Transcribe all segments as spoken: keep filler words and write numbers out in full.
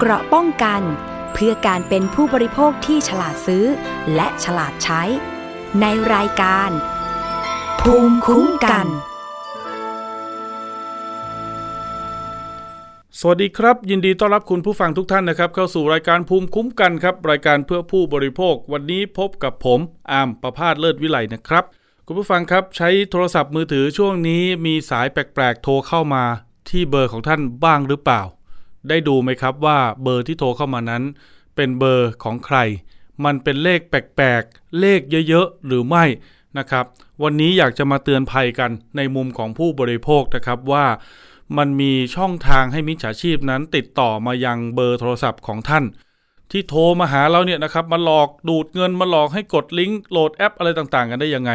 เกราะป้องกันเพื่อการเป็นผู้บริโภคที่ฉลาดซื้อและฉลาดใช้ในรายการภูมิคุ้มกันสวัสดีครับยินดีต้อนรับคุณผู้ฟังทุกท่านนะครับเข้าสู่รายการภูมิคุ้มกันครับรายการเพื่อผู้บริโภควันนี้พบกับผมอาร์มประภาสเลิศวิไลนะครับคุณผู้ฟังครับใช้โทรศัพท์มือถือช่วงนี้มีสายแปลกๆโทรเข้ามาที่เบอร์ของท่านบ้างหรือเปล่าได้ดูไหมครับว่าเบอร์ที่โทรเข้ามานั้นเป็นเบอร์ของใครมันเป็นเลขแปลกๆเลขเยอะๆหรือไม่นะครับวันนี้อยากจะมาเตือนภัยกันในมุมของผู้บริโภคนะครับว่ามันมีช่องทางให้มิจฉาชีพนั้นติดต่อมายังเบอร์โทรศัพท์ของท่านที่โทรมาหาเราเนี่ยนะครับมาหลอกดูดเงินมาหลอกให้กดลิงก์โหลดแอปอะไรต่างๆกันได้ยังไง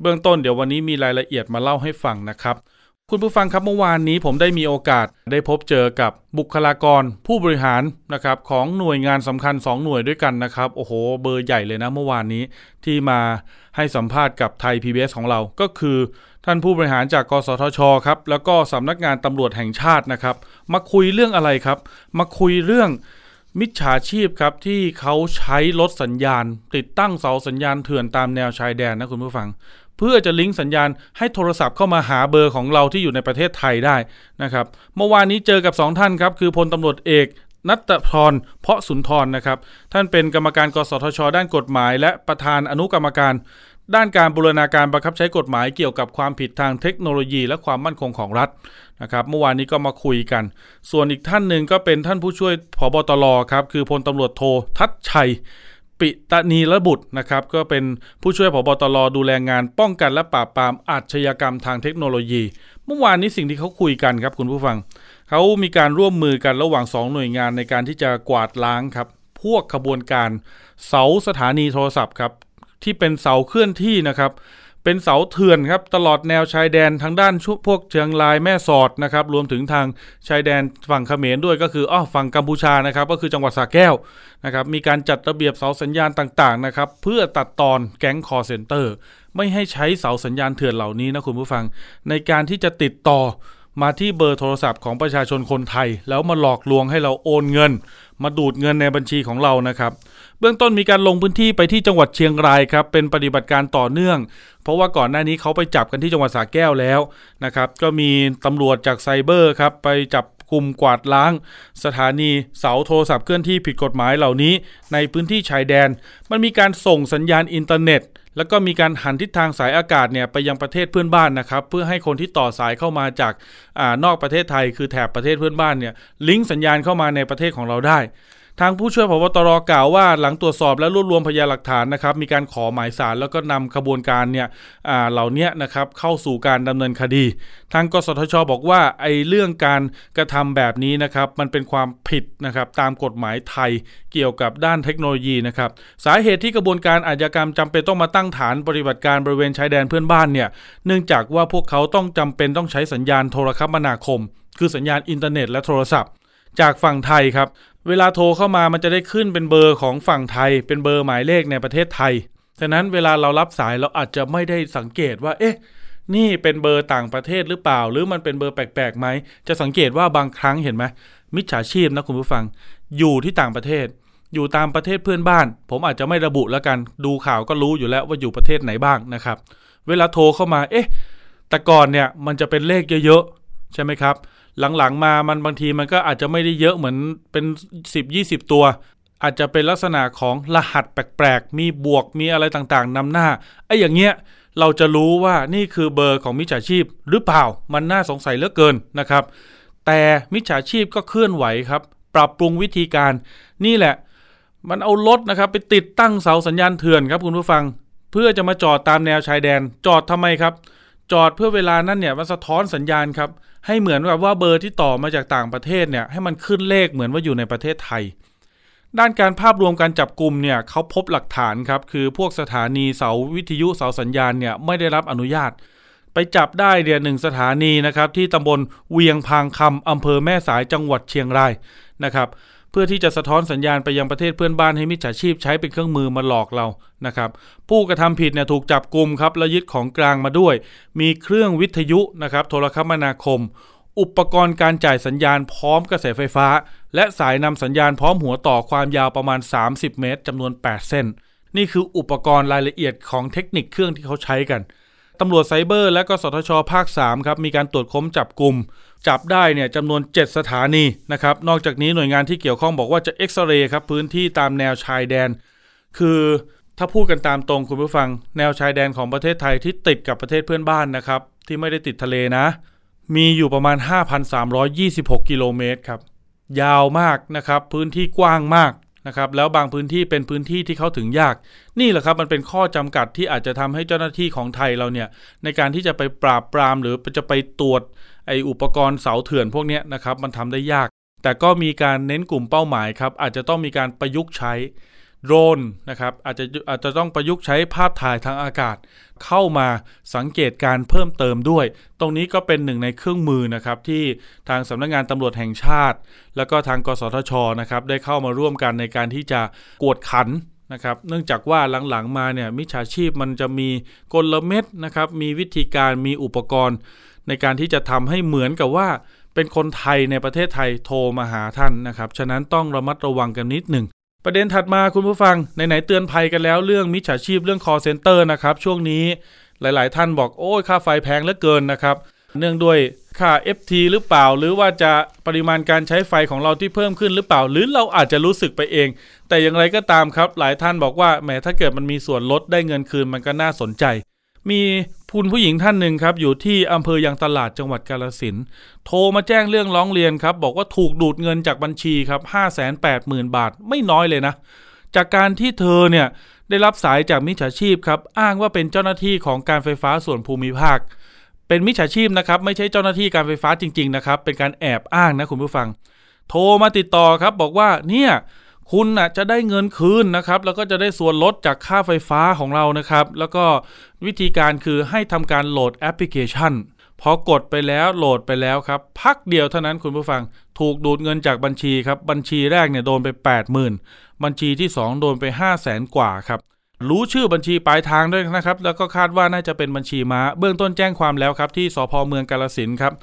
เบื้องต้นเดี๋ยววันนี้มีรายละเอียดมาเล่าให้ฟังนะครับคุณผู้ฟังครับเมื่อวานนี้ผมได้มีโอกาสได้พบเจอกับบุคลากรผู้บริหารนะครับของหน่วยงานสำคัญสองหน่วยด้วยกันนะครับโอ้โหเบอร์ใหญ่เลยนะเมื่อวานนี้ที่มาให้สัมภาษณ์กับไทย พี บี เอส ของเราก็คือท่านผู้บริหารจากกสทช.ครับแล้วก็สำนักงานตำรวจแห่งชาตินะครับมาคุยเรื่องอะไรครับมาคุยเรื่องมิจฉาชีพครับที่เขาใช้รถสัญญาณติดตั้งเสาสัญญาณเถื่อนตามแนวชายแดนนะคุณผู้ฟังเพื่อจะลิงก์สัญญาณให้โทรศัพท์เข้ามาหาเบอร์ของเราที่อยู่ในประเทศไทยได้นะครับเมื่อวานนี้เจอกับสองท่านครับคือพลตำรวจเอกณัฐพรเพาะสุนทรนะครับท่านเป็นกรรมการกสทช.ด้านกฎหมายและประธานอนุกรรมการด้านการบูรณาการบังคับใช้กฎหมายเกี่ยวกับความผิดทางเทคโนโลยีและความมั่นคงของรัฐนะครับเมื่อวานนี้ก็มาคุยกันส่วนอีกท่านนึงก็เป็นท่านผู้ช่วยผบตรครับคือพลตำรวจโททัชชัยปิตนีระบุตรนะครับก็เป็นผู้ช่วยผบตรดูแลงานป้องกันและปราบปรามอาชญากรรมทางเทคโนโลยีเมื่อวานนี้สิ่งที่เขาคุยกันครับคุณผู้ฟังเขามีการร่วมมือกันระหว่างสองหน่วยงานในการที่จะกวาดล้างครับพวกขบวนการเสาสถานีโทรศัพท์ครับที่เป็นเสาเคลื่อนที่นะครับเป็นเสาเถื่อนครับตลอดแนวชายแดนทางด้านพวกเชียงรายแม่สอดนะครับรวมถึงทางชายแดนฝั่งเขมรด้วยก็คืออ้อฝั่งกัมพูชานะครับก็คือจังหวัดสระแก้วนะครับมีการจัดระเบียบเสาสัญญาณต่างๆนะครับเพื่อตัดตอนแก๊งคอลเซ็นเตอร์ไม่ให้ใช้เสาสัญญาณเถื่อนเหล่านี้นะคุณผู้ฟังในการที่จะติดต่อมาที่เบอร์โทรศัพท์ของประชาชนคนไทยแล้วมาหลอกลวงให้เราโอนเงินมาดูดเงินในบัญชีของเรานะครับเบื้องต้นมีการลงพื้นที่ไปที่จังหวัดเชียงรายครับเป็นปฏิบัติการต่อเนื่องเพราะว่าก่อนหน้านี้เขาไปจับกันที่จังหวัดสระแก้วแล้วนะครับก็มีตำรวจจากไซเบอร์ครับไปจับกลุ่มกวาดล้างสถานีเสาโทรศัพท์เคลื่อนที่ผิดกฎหมายเหล่านี้ในพื้นที่ชายแดนมันมีการส่งสัญญาณอินเทอร์เน็ตแล้วก็มีการหันทิศทางสายอากาศเนี่ยไปยังประเทศเพื่อนบ้านนะครับเพื่อให้คนที่ต่อสายเข้ามาจากอ่านอกประเทศไทยคือแถบประเทศเพื่อนบ้านเนี่ยลิงก์สัญญาณเข้ามาในประเทศของเราได้ทางผู้ช่วยผบตรกล่าวว่าหลังตรวจสอบและรวบรวมพยานหลักฐานนะครับมีการขอหมายศาลแล้วก็นำขบวนการเนี่ยอ่าเหล่านี้นะครับเข้าสู่การดำเนินคดีทางกสทช.บอกว่าไอ้เรื่องการกระทำแบบนี้นะครับมันเป็นความผิดนะครับตามกฎหมายไทยเกี่ยวกับด้านเทคโนโลยีนะครับสาเหตุที่กระบวนการอาชญากรรมจำเป็นต้องมาตั้งฐานปฏิบัติการบริเวณชายแดนเพื่อนบ้านเนี่ยเนื่องจากว่าพวกเขาต้องจำเป็นต้องใช้สัญญาณโทรคมนาคมคือสัญญาณอินเทอร์เน็ตและโทรศัพท์จากฝั่งไทยครับเวลาโทรเข้ามามันจะได้ขึ้นเป็นเบอร์ของฝั่งไทยเป็นเบอร์หมายเลขในประเทศไทยฉะนั้นเวลาเรารับสายเราอาจจะไม่ได้สังเกตว่าเอ๊ะนี่เป็นเบอร์ต่างประเทศหรือเปล่าหรือมันเป็นเบอร์แปลกๆไหมจะสังเกตว่าบางครั้งเห็นไหมมิจฉาชีพนะคุณผู้ฟังอยู่ที่ต่างประเทศอยู่ตามประเทศเพื่อนบ้านผมอาจจะไม่ระบุแล้วกันดูข่าวก็รู้อยู่แล้วว่าอยู่ประเทศไหนบ้างนะครับเวลาโทรเข้ามาเอ๊ะแต่ก่อนเนี่ยมันจะเป็นเลขเยอะๆใช่ไหมครับหลังๆมามันบางทีมันก็อาจจะไม่ได้เยอะเหมือนเป็นสิบ ยี่สิบตัวอาจจะเป็นลักษณะของรหัสแปลกๆมีบวกมีอะไรต่างๆนำหน้าไอ้อย่างเงี้ยเราจะรู้ว่านี่คือเบอร์ของมิจฉาชีพหรือเปล่ามันน่าสงสัยเหลือเกินนะครับแต่มิจฉาชีพก็เคลื่อนไหวครับปรับปรุงวิธีการนี่แหละมันเอารถนะครับไปติดตั้งเสาสัญญาณเถื่อนครับคุณผู้ฟังเพื่อจะมาจอดตามแนวชายแดนจอดทำไมครับจอดเพื่อเวลานั้นเนี่ยมันสะท้อนสัญญาณครับให้เหมือนกับว่าเบอร์ที่ต่อมาจากต่างประเทศเนี่ยให้มันขึ้นเลขเหมือนว่าอยู่ในประเทศไทยด้านการภาพรวมการจับกุมเนี่ยเขาพบหลักฐานครับคือพวกสถานีเสาวิทยุเสาสัญญาณเนี่ยไม่ได้รับอนุญาตไปจับได้เดี๋ยวหนึ่งสถานีนะครับที่ตำบลเวียงพางคำอำเภอแม่สายจังหวัดเชียงรายนะครับเพื่อที่จะสะท้อนสัญญาณไปยังประเทศเพื่อนบ้านให้มิจฉาชีพใช้เป็นเครื่องมือมาหลอกเรานะครับผู้กระทำผิดเนี่ยถูกจับกุมครับและยึดของกลางมาด้วยมีเครื่องวิทยุนะครับโทรคมนาคม อุปกรณ์การจ่ายสัญญาณพร้อมกระแสไฟฟ้าและสายนำสัญญาณพร้อมหัวต่อความยาวประมาณสามสิบเมตรจำนวนแปดเส้นนี่คืออุปกรณ์รายละเอียดของเทคนิคเครื่องที่เขาใช้กันตำรวจไซเบอร์และกสทช.ภาคสามครับมีการตรวจค้นจับกลุ่มจับได้เนี่ยจำนวนเจ็ดสถานีนะครับนอกจากนี้หน่วยงานที่เกี่ยวข้องบอกว่าจะเอ็กซเรย์ครับพื้นที่ตามแนวชายแดนคือถ้าพูดกันตามตรงคุณผู้ฟังแนวชายแดนของประเทศไทยที่ติดกับประเทศเพื่อนบ้านนะครับที่ไม่ได้ติดทะเลนะมีอยู่ประมาณ ห้าพันสามร้อยยี่สิบหกกิโลเมตรครับยาวมากนะครับพื้นที่กว้างมากนะครับแล้วบางพื้นที่เป็นพื้นที่ที่เข้าถึงยากนี่แหละครับมันเป็นข้อจำกัดที่อาจจะทำให้เจ้าหน้าที่ของไทยเราเนี่ยในการที่จะไปปราบปรามหรือจะไปตรวจไอ้อุปกรณ์เสาเถื่อนพวกนี้นะครับมันทำได้ยากแต่ก็มีการเน้นกลุ่มเป้าหมายครับอาจจะต้องมีการประยุกต์ใช้โดรนนะครับอาจจะอาจจะต้องประยุกต์ใช้ภาพถ่ายทางอากาศเข้ามาสังเกตการเพิ่มเติมด้วยตรงนี้ก็เป็นหนึ่งในเครื่องมือนะครับที่ทางสำนักงานตำรวจแห่งชาติแล้วก็ทางกสทช.นะครับได้เข้ามาร่วมกันในการที่จะกวดขันนะครับเนื่องจากว่าหลังๆมาเนี่ยมิจฉาชีพมันจะมีกลเม็ดนะครับมีวิธีการมีอุปกรณ์ในการที่จะทำให้เหมือนกับว่าเป็นคนไทยในประเทศไทยโทรมาหาท่านนะครับฉะนั้นต้องระมัดระวังกันนิดนึงประเด็นถัดมาคุณผู้ฟังไหนๆเตือนภัยกันแล้วเรื่องมิจฉาชีพเรื่อง call center นะครับช่วงนี้หลายๆท่านบอกโอ้ยค่าไฟแพงเหลือเกินนะครับเนื่องด้วยค่า เอฟ ที หรือเปล่าหรือว่าจะปริมาณการใช้ไฟของเราที่เพิ่มขึ้นหรือเปล่าหรือเราอาจจะรู้สึกไปเองแต่อย่างไรก็ตามครับหลายท่านบอกว่าแหมถ้าเกิดมันมีส่วนลดได้เงินคืนมันก็น่าสนใจมีคุณผู้หญิงท่านหนึ่งครับอยู่ที่อำเภอยางตลาดจังหวัดกาฬสินธุ์โทรมาแจ้งเรื่องร้องเรียนครับบอกว่าถูกดูดเงินจากบัญชีครับ ห้าแสนแปดหมื่นบาทไม่น้อยเลยนะจากการที่เธอเนี่ยได้รับสายจากมิจฉาชีพครับอ้างว่าเป็นเจ้าหน้าที่ของการไฟฟ้าส่วนภูมิภาคเป็นมิจฉาชีพนะครับไม่ใช่เจ้าหน้าที่การไฟฟ้าจริงๆนะครับเป็นการแอบอ้างนะคุณผู้ฟังโทรมาติดต่อครับบอกว่าเนี่ยคุณน่ะจะได้เงินคืนนะครับแล้วก็จะได้ส่วนลดจากค่าไฟฟ้าของเรานะครับแล้วก็วิธีการคือให้ทำการโหลดแอปพลิเคชันพอกดไปแล้วโหลดไปแล้วครับพักเดียวเท่านั้นคุณผู้ฟังถูกดูดเงินจากบัญชีครับบัญชีแรกเนี่ยโดนไป แปดหมื่น บัญชีที่สองโดนไป ห้าแสนกว่าครับรู้ชื่อบัญชีปลายทางด้วยนะครับแล้วก็คาดว่าน่าจะเป็นบัญชีม้าเบื้องต้นแจ้งความแล้วครับที่สภ.เมืองกาฬสินธุ์ครับ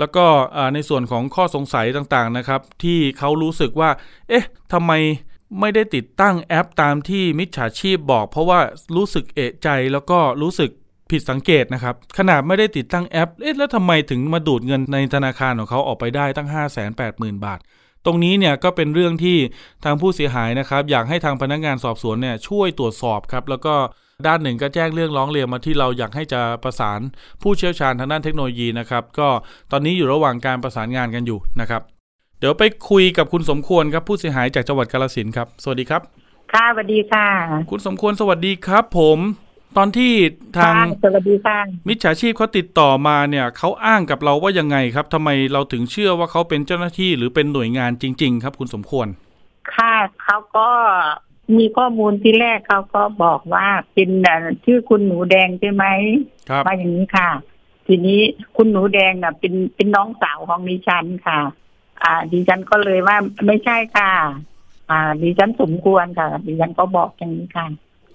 แล้วก็ในส่วนของข้อสงสัยต่างๆนะครับที่เขารู้สึกว่าเอ๊ะทำไมไม่ได้ติดตั้งแอปตามที่มิจฉาชีพบอกเพราะว่ารู้สึกเอะใจแล้วก็รู้สึกผิดสังเกตนะครับขนาดไม่ได้ติดตั้งแอปเอ๊ะแล้วทำไมถึงมาดูดเงินในธนาคารของเขาออกไปได้ตั้ง ห้าแสนแปดหมื่นบาทตรงนี้เนี่ยก็เป็นเรื่องที่ทางผู้เสียหายนะครับอยากให้ทางพนักงานสอบสวนเนี่ยช่วยตรวจสอบครับแล้วก็ด้านหนึ่งก็แจ้งเรื่องร้องเรียนมาที่เราอยากให้จะประสานผู้เชี่ยวชาญทางด้านเทคโนโลยีนะครับก็ตอนนี้อยู่ระหว่างการประสานงานกันอยู่นะครับเดี๋ยวไปคุยกับคุณสมควรครับผู้เสียหายจากจังหวัดกาฬสินธุ์ครับสวัสดีครับค่ะสวัสดีค่ะคุณสมควรสวัสดีครับผมตอนที่ทางสวัสดีค่ะมิจฉาชีพเขาติดต่อมาเนี่ยเขาอ้างกับเราว่ายังไงครับทำไมเราถึงเชื่อว่าเขาเป็นเจ้าหน้าที่หรือเป็นหน่วยงานจริงๆครับคุณสมควรค่ะเขาก็มีข้อมูลที่แรกเขาก็บอกว่าเป็นชื่อคุณหนูแดงใช่ไหมครับมาอย่างนี้ค่ะทีนี้คุณหนูแดงน่ะเป็นเป็นน้องสาวของดิฉันค่ะอ่าดิฉันก็เลยว่าไม่ใช่ค่ะอ่าดิฉันสมควรค่ะดิฉันก็บอกอย่างนี้ค่ะ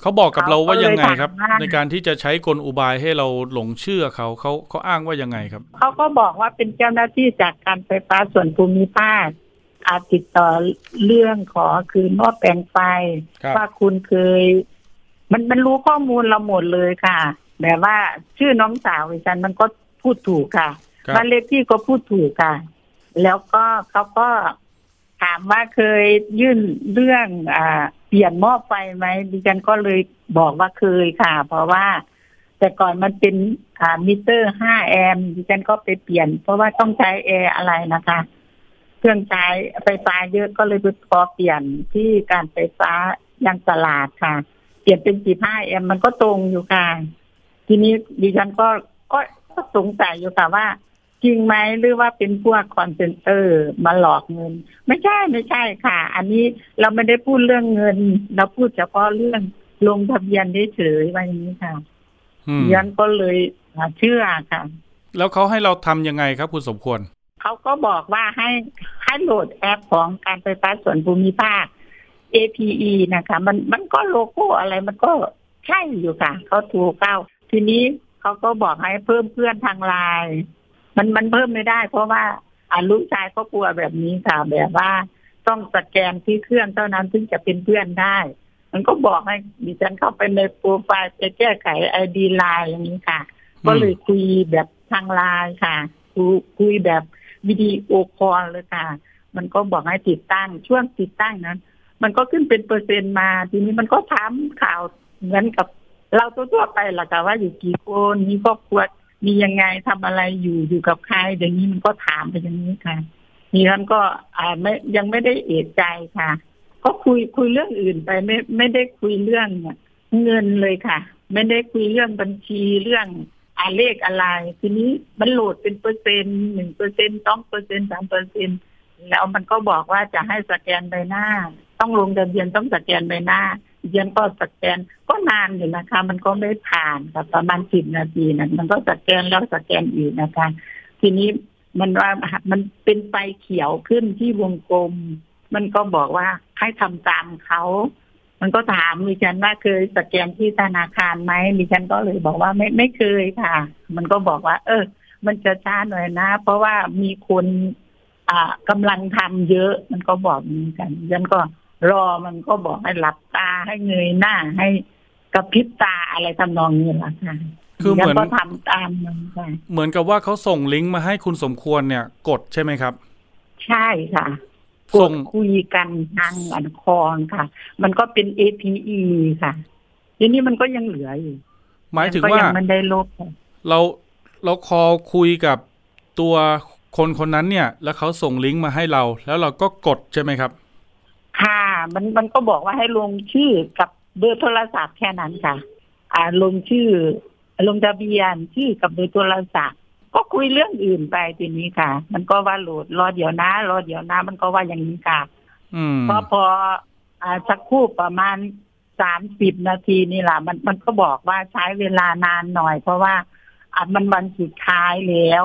เขาบอกกับเราว่ายังไงครับในการที่จะใช้กลอุบายให้เราหลงเชื่อเขาเขาเขาอ้างว่ายังไงครับเขาก็บอกว่าเป็นเจ้าหน้าที่จากการไฟฟ้าส่วนภูมิภาคอาจติดต่อเรื่องขอคืนหม้อแปลงไฟว่าคุณเคยมันมันรู้ข้อมูลเราหมดเลยค่ะแบบว่าชื่อน้องสาวดิฉันมันก็พูดถูกค่ะบ้านเลขที่ก็พูดถูกค่ะแล้วก็เขาก็ถามว่าเคยยื่นเรื่องอ่าเปลี่ยนหม้อไฟไหมดิฉันก็เลยบอกว่าเคยค่ะเพราะว่าแต่ก่อนมันเป็นอ่ามิเตอร์ห้าแอมป์ดิฉันก็ไปเปลี่ยนเพราะว่าต้องใช้แอร์อะไรนะคะเครื่องใช้ไฟฟ้าเยอะก็เลยไปขอเปลี่ยนที่การไฟฟ้ายางตลาดค่ะเปลี่ยนเป็นสิบห้าแอมป์มันก็ตรงอยู่ค่ะทีนี้ดิฉันก็ก็สงสัยอยู่ค่ะว่าจริงไหมหรือว่าเป็นพวกคอนเซนเตอร์มาหลอกเงินไม่ใช่ไม่ใช่ค่ะอันนี้เราไม่ได้พูดเรื่องเงินเราพูดเฉพาะเรื่องลงทะเบียนเฉยๆว่าอย่างนี้ค่ะดิฉันก็เลยเชื่อค่ะแล้วเขาให้เราทำยังไงครับคุณสมควรเขาก็บอกว่าให้ให้โหลดแอปของการไฟฟ้าส่วนภูมิภาค เอ พี อี นะคะมันมันก็โลโก้อะไรมันก็ใช่อยู่ค่ะเขาถูกเข้าทีนี้เขาก็บอกให้เพิ่มเพื่อนทางไลน์ มันมันเพิ่มไม่ได้เพราะว่าลูกชายก็กลัวแบบนี้ค่ะแบบว่าต้องสแกนที่เครื่องเท่านั้นถึงจะเป็นเพื่อนได้มันก็บอกให้ดิฉันเข้าไปในโปรไฟล์จะแก้ไขไอดีไลน์อย่างนี้ค่ะก็เลยคุยแบบทางไลน์ค่ะคุยแบบวิดีโอคอลเลยค่ะมันก็บอกให้ติดตั้งช่วงติดตั้งนั้นมันก็ขึ้นเป็นเปอร์เซ็นต์มาทีนี้มันก็ถามข่าวเหมือนกับเราทั่วไปแหละค่ะว่าอยู่กี่คนมีครอบครัวมียังไงทำอะไรอยู่อยู่กับใครอย่างนี้มันก็ถามไปอย่างนี้ค่ะมีท่านก็อ่าไม่ยังไม่ได้เอะใจค่ะก็คุยคุยเรื่องอื่นไปไม่ไม่ได้คุยเรื่องเงินเลยค่ะไม่ได้คุยเรื่องบัญชีเรื่องอ่าเลขอะไรทีนี้มันโหลดเป็นเปอร์เซ็นต์หนึ่งเปอร์เซ็นต์สองเปอร์เซ็นต์สามเปอร์เซ็นต์แล้วมันก็บอกว่าจะให้สแกนใบหน้าต้องลงทะเบียนต้องสแกนใบหน้าเรียนก็สแกนก็นานอยู่นะคะมันก็ไม่ผ่านค่ะประมาณสิบนาทีนะมันก็สแกนแล้วสแกนอีกนะคะทีนี้มันว่ามันเป็นไฟเขียวขึ้นที่วงกลมมันก็บอกว่าให้ทำตามเขามันก็ถามดิฉันว่าเคยสแกนที่ธนาคารไหมดิฉันก็เลยบอกว่าไม่ไม่เคยค่ะมันก็บอกว่าเออมันจะช้าหน่อยนะเพราะว่ามีคนอ่ากำลังทำเยอะมันก็บอกเหมือนกันดิฉันก็รอมันก็บอกให้หลับตาให้เงยหน้าให้กระพริบตาอะไรทำนองนี้แหละค่ะคือเหมือนก็ทำตามมันค่ะเหมือนกับว่าเขาส่งลิงก์มาให้คุณสมควรเนี่ยกดใช่ไหมครับใช่ค่ะส่งคุยกันทางอันคองค่ะมันก็เป็น เอ พี อี ค่ะทีนี้มันก็ยังเหลืออยู่หมายถึงว่ามันได้ลบเราเราคอคุยกับตัวคนคนนั้นเนี่ยแล้วเขาส่งลิงก์มาให้เราแล้วเราก็กดใช่ไหมครับค่ะมันมันก็บอกว่าให้ลงชื่อกับเบอร์โทรศัพท์แค่นั้นค่ะอ่าลงชื่อลงทะเบียนชื่อกับเบอร์โทรศัพท์ก็คุยเรื่องอื่นไปทีนี้ค่ะมันก็ว่าโหลดรอเดี๋ยวนะรอเดี๋ยวนะมันก็ว่าอย่างนี้ค่ะอืมพอพออ่าสักครู่ประมาณสามสิบนาทีนี่ล่ะมันมันก็บอกว่าใช้เวลานานหน่อยเพราะว่าอ่ะมันวันสุดท้ายแล้ว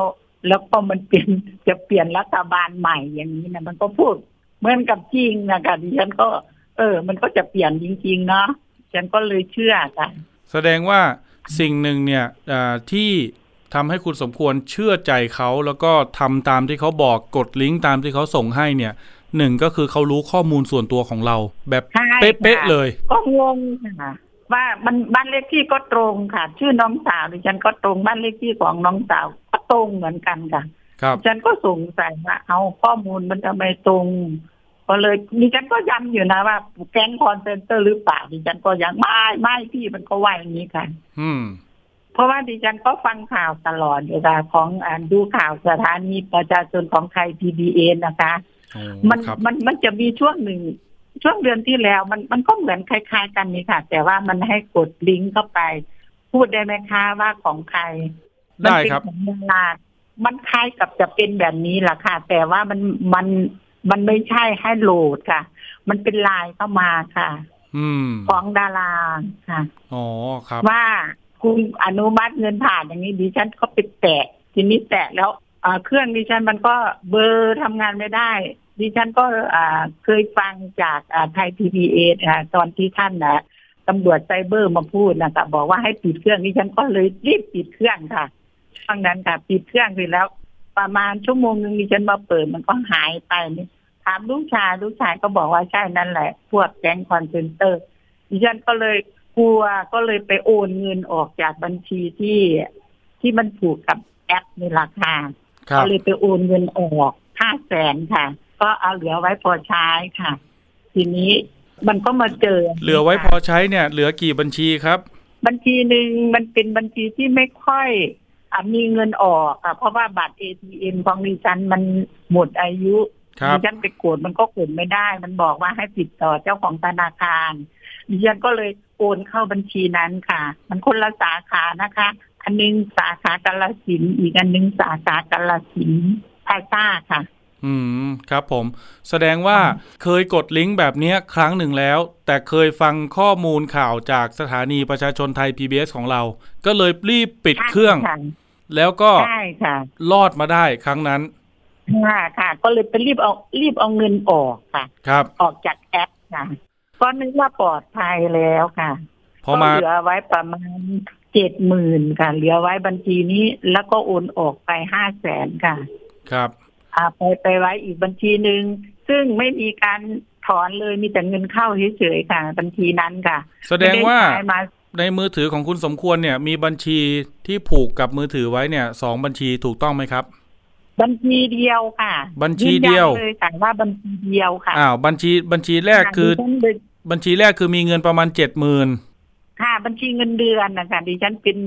แล้วก็มันเปลี่ยนจะเปลี่ยนรัฐบาลใหม่อย่างนี้นะมันก็พูดเหมือนกับจริงนะคะดิฉันก็เออมันก็จะเปลี่ยนจริงๆเนาะฉันก็เลยเชื่อค่ะแสดงว่าสิ่งหนึ่งเนี่ยที่ทำให้คุณสมควรเชื่อใจเขาแล้วก็ทำตามที่เขาบอกกดลิงก์ตามที่เขาส่งให้เนี่ยหนึ่งก็คือเขารู้ข้อมูลส่วนตัวของเราแบบเป๊ะๆเลยก็งงค่ะว่ามันบ้านเลขที่ก็ตรงค่ะชื่อน้องสาวดิฉันก็ตรงบ้านเลขที่ของน้องสาวก็ตรงเหมือนกันค่ะฉันก็สงสัยว่าเอาข้อมูลมันทำไมตรงก็เลยดิฉันก็ย้ำอยู่นะว่าแก๊งคอนเซนเตอร์หรือเปล่าดิฉันก็ยังไม่ไม่พี่มันก็ว่าอย่างนี้ค่ะอืมเพราะว่าดิฉันก็ฟังข่าวตลอดเวลาของอ่านดูข่าวสถานีประชาชนของไทย พี บี เอส นะคะมันมันมันจะมีช่วงหนึ่งช่วงเดือนที่แล้วมันมันก็เหมือนคล้ายๆกันนี่ค่ะแต่ว่ามันให้กดลิงก์เข้าไปพูดได้ไหมคะว่าของใครได้ครับมันคล้ายกับจะเป็นแบบนี้แหละค่ะแต่ว่ามันมันมันไม่ใช่ให้โหลดค่ะมันเป็นไลน์เข้ามาค่ะของดาราค่ะอ๋อครับว่าคุณอนุมัติเงินผ่านอย่างนี้ดิฉันก็ไปแตะทีนี้แตะแล้วเครื่องดิฉันมันก็เบอร์ทำงานไม่ได้ดิฉันก็เคยฟังจากไทย พี บี เอส ค่ะตอนที่ท่านนะตำรวจไซเบอร์มาพูดนะคะบอกว่าให้ปิดเครื่องดิฉันก็เลยรีบปิดเครื่องค่ะครั้งนั้นค่ะปิดเครื่องไปแล้วประมาณชั่วโมงนึงดิฉันมาเปิดมันก็หายไปถามลูกชายลูกชายก็บอกว่าใช่นั่นแหละพวกแก๊งคอนเซนเตอร์ดิฉันก็เลยกลัวก็เลยไปโอนเงินออกจากบัญชีที่ที่มันผูกกับแอปในราคาก็เลยไปโอนเงินออก ห้าแสน ค่ะก็เอาเหลือไว้พอใช้ค่ะทีนี้มันก็มาเจอเหลือไว้พอใช้เนี่ยเหลือกี่บัญชีครับบัญชีนึงมันเป็นบัญชีที่ไม่ค่อยมีเงินออกค่ะเพราะว่าบัตร เอ ที เอ็ม ของดิฉันมันหมดอายุดิฉันไปกดมันก็กดไม่ได้มันบอกว่าให้ติดต่อเจ้าของธนาคารดิฉันก็เลยโอนเข้าบัญชีนั้นค่ะมันคนละสาขานะคะอันนึงสาขากาฬสินธุ์อีกอันนึงสาขากาฬสินธุ์ภาคใต้ค่ะอืมครับผมแสดงว่าเคยกดลิงก์แบบนี้ครั้งหนึ่งแล้วแต่เคยฟังข้อมูลข่าวจากสถานีประชาชนไทย พี บี เอส ของเราก็เลยรีบปิดเครื่องแล้วก็รอดมาได้ครั้งนั้นค่ะค่ะก็เลยไปรีบเอารีบเอาเงินออกค่ะครับออกจากแอปค่ะก็นึกว่าปลอดภัยแล้วค่ะพอมาเหลือไว้ประมาณ เจ็ดหมื่นค่ะเหลือไว้บัญชีนี้แล้วก็โอนออกไปห้าแสนค่ะครับอ่าไปไปไว้อีกบัญชีหนึ่งซึ่งไม่มีการถอนเลยมีแต่เงินเข้าเฉยๆค่ะบัญชีนั้นค่ะแสดงว่าในมือถือของคุณสมควรเนี่ยมีบัญชีที่ผูกกับมือถือไว้เนี่ยสองบัญชีถูกต้องไหมครับบัญชีเดียวค่ะบัญชีเดียวเลยแต่ว่าบัญชีเดียวค่ะอ้าวบัญชีบัญชีแรกคือบัญชีแรกคือมีเงินประมาณเจ็ดหมื่นค่ะบัญชีเงินเดือนนะคะดิฉันเป็น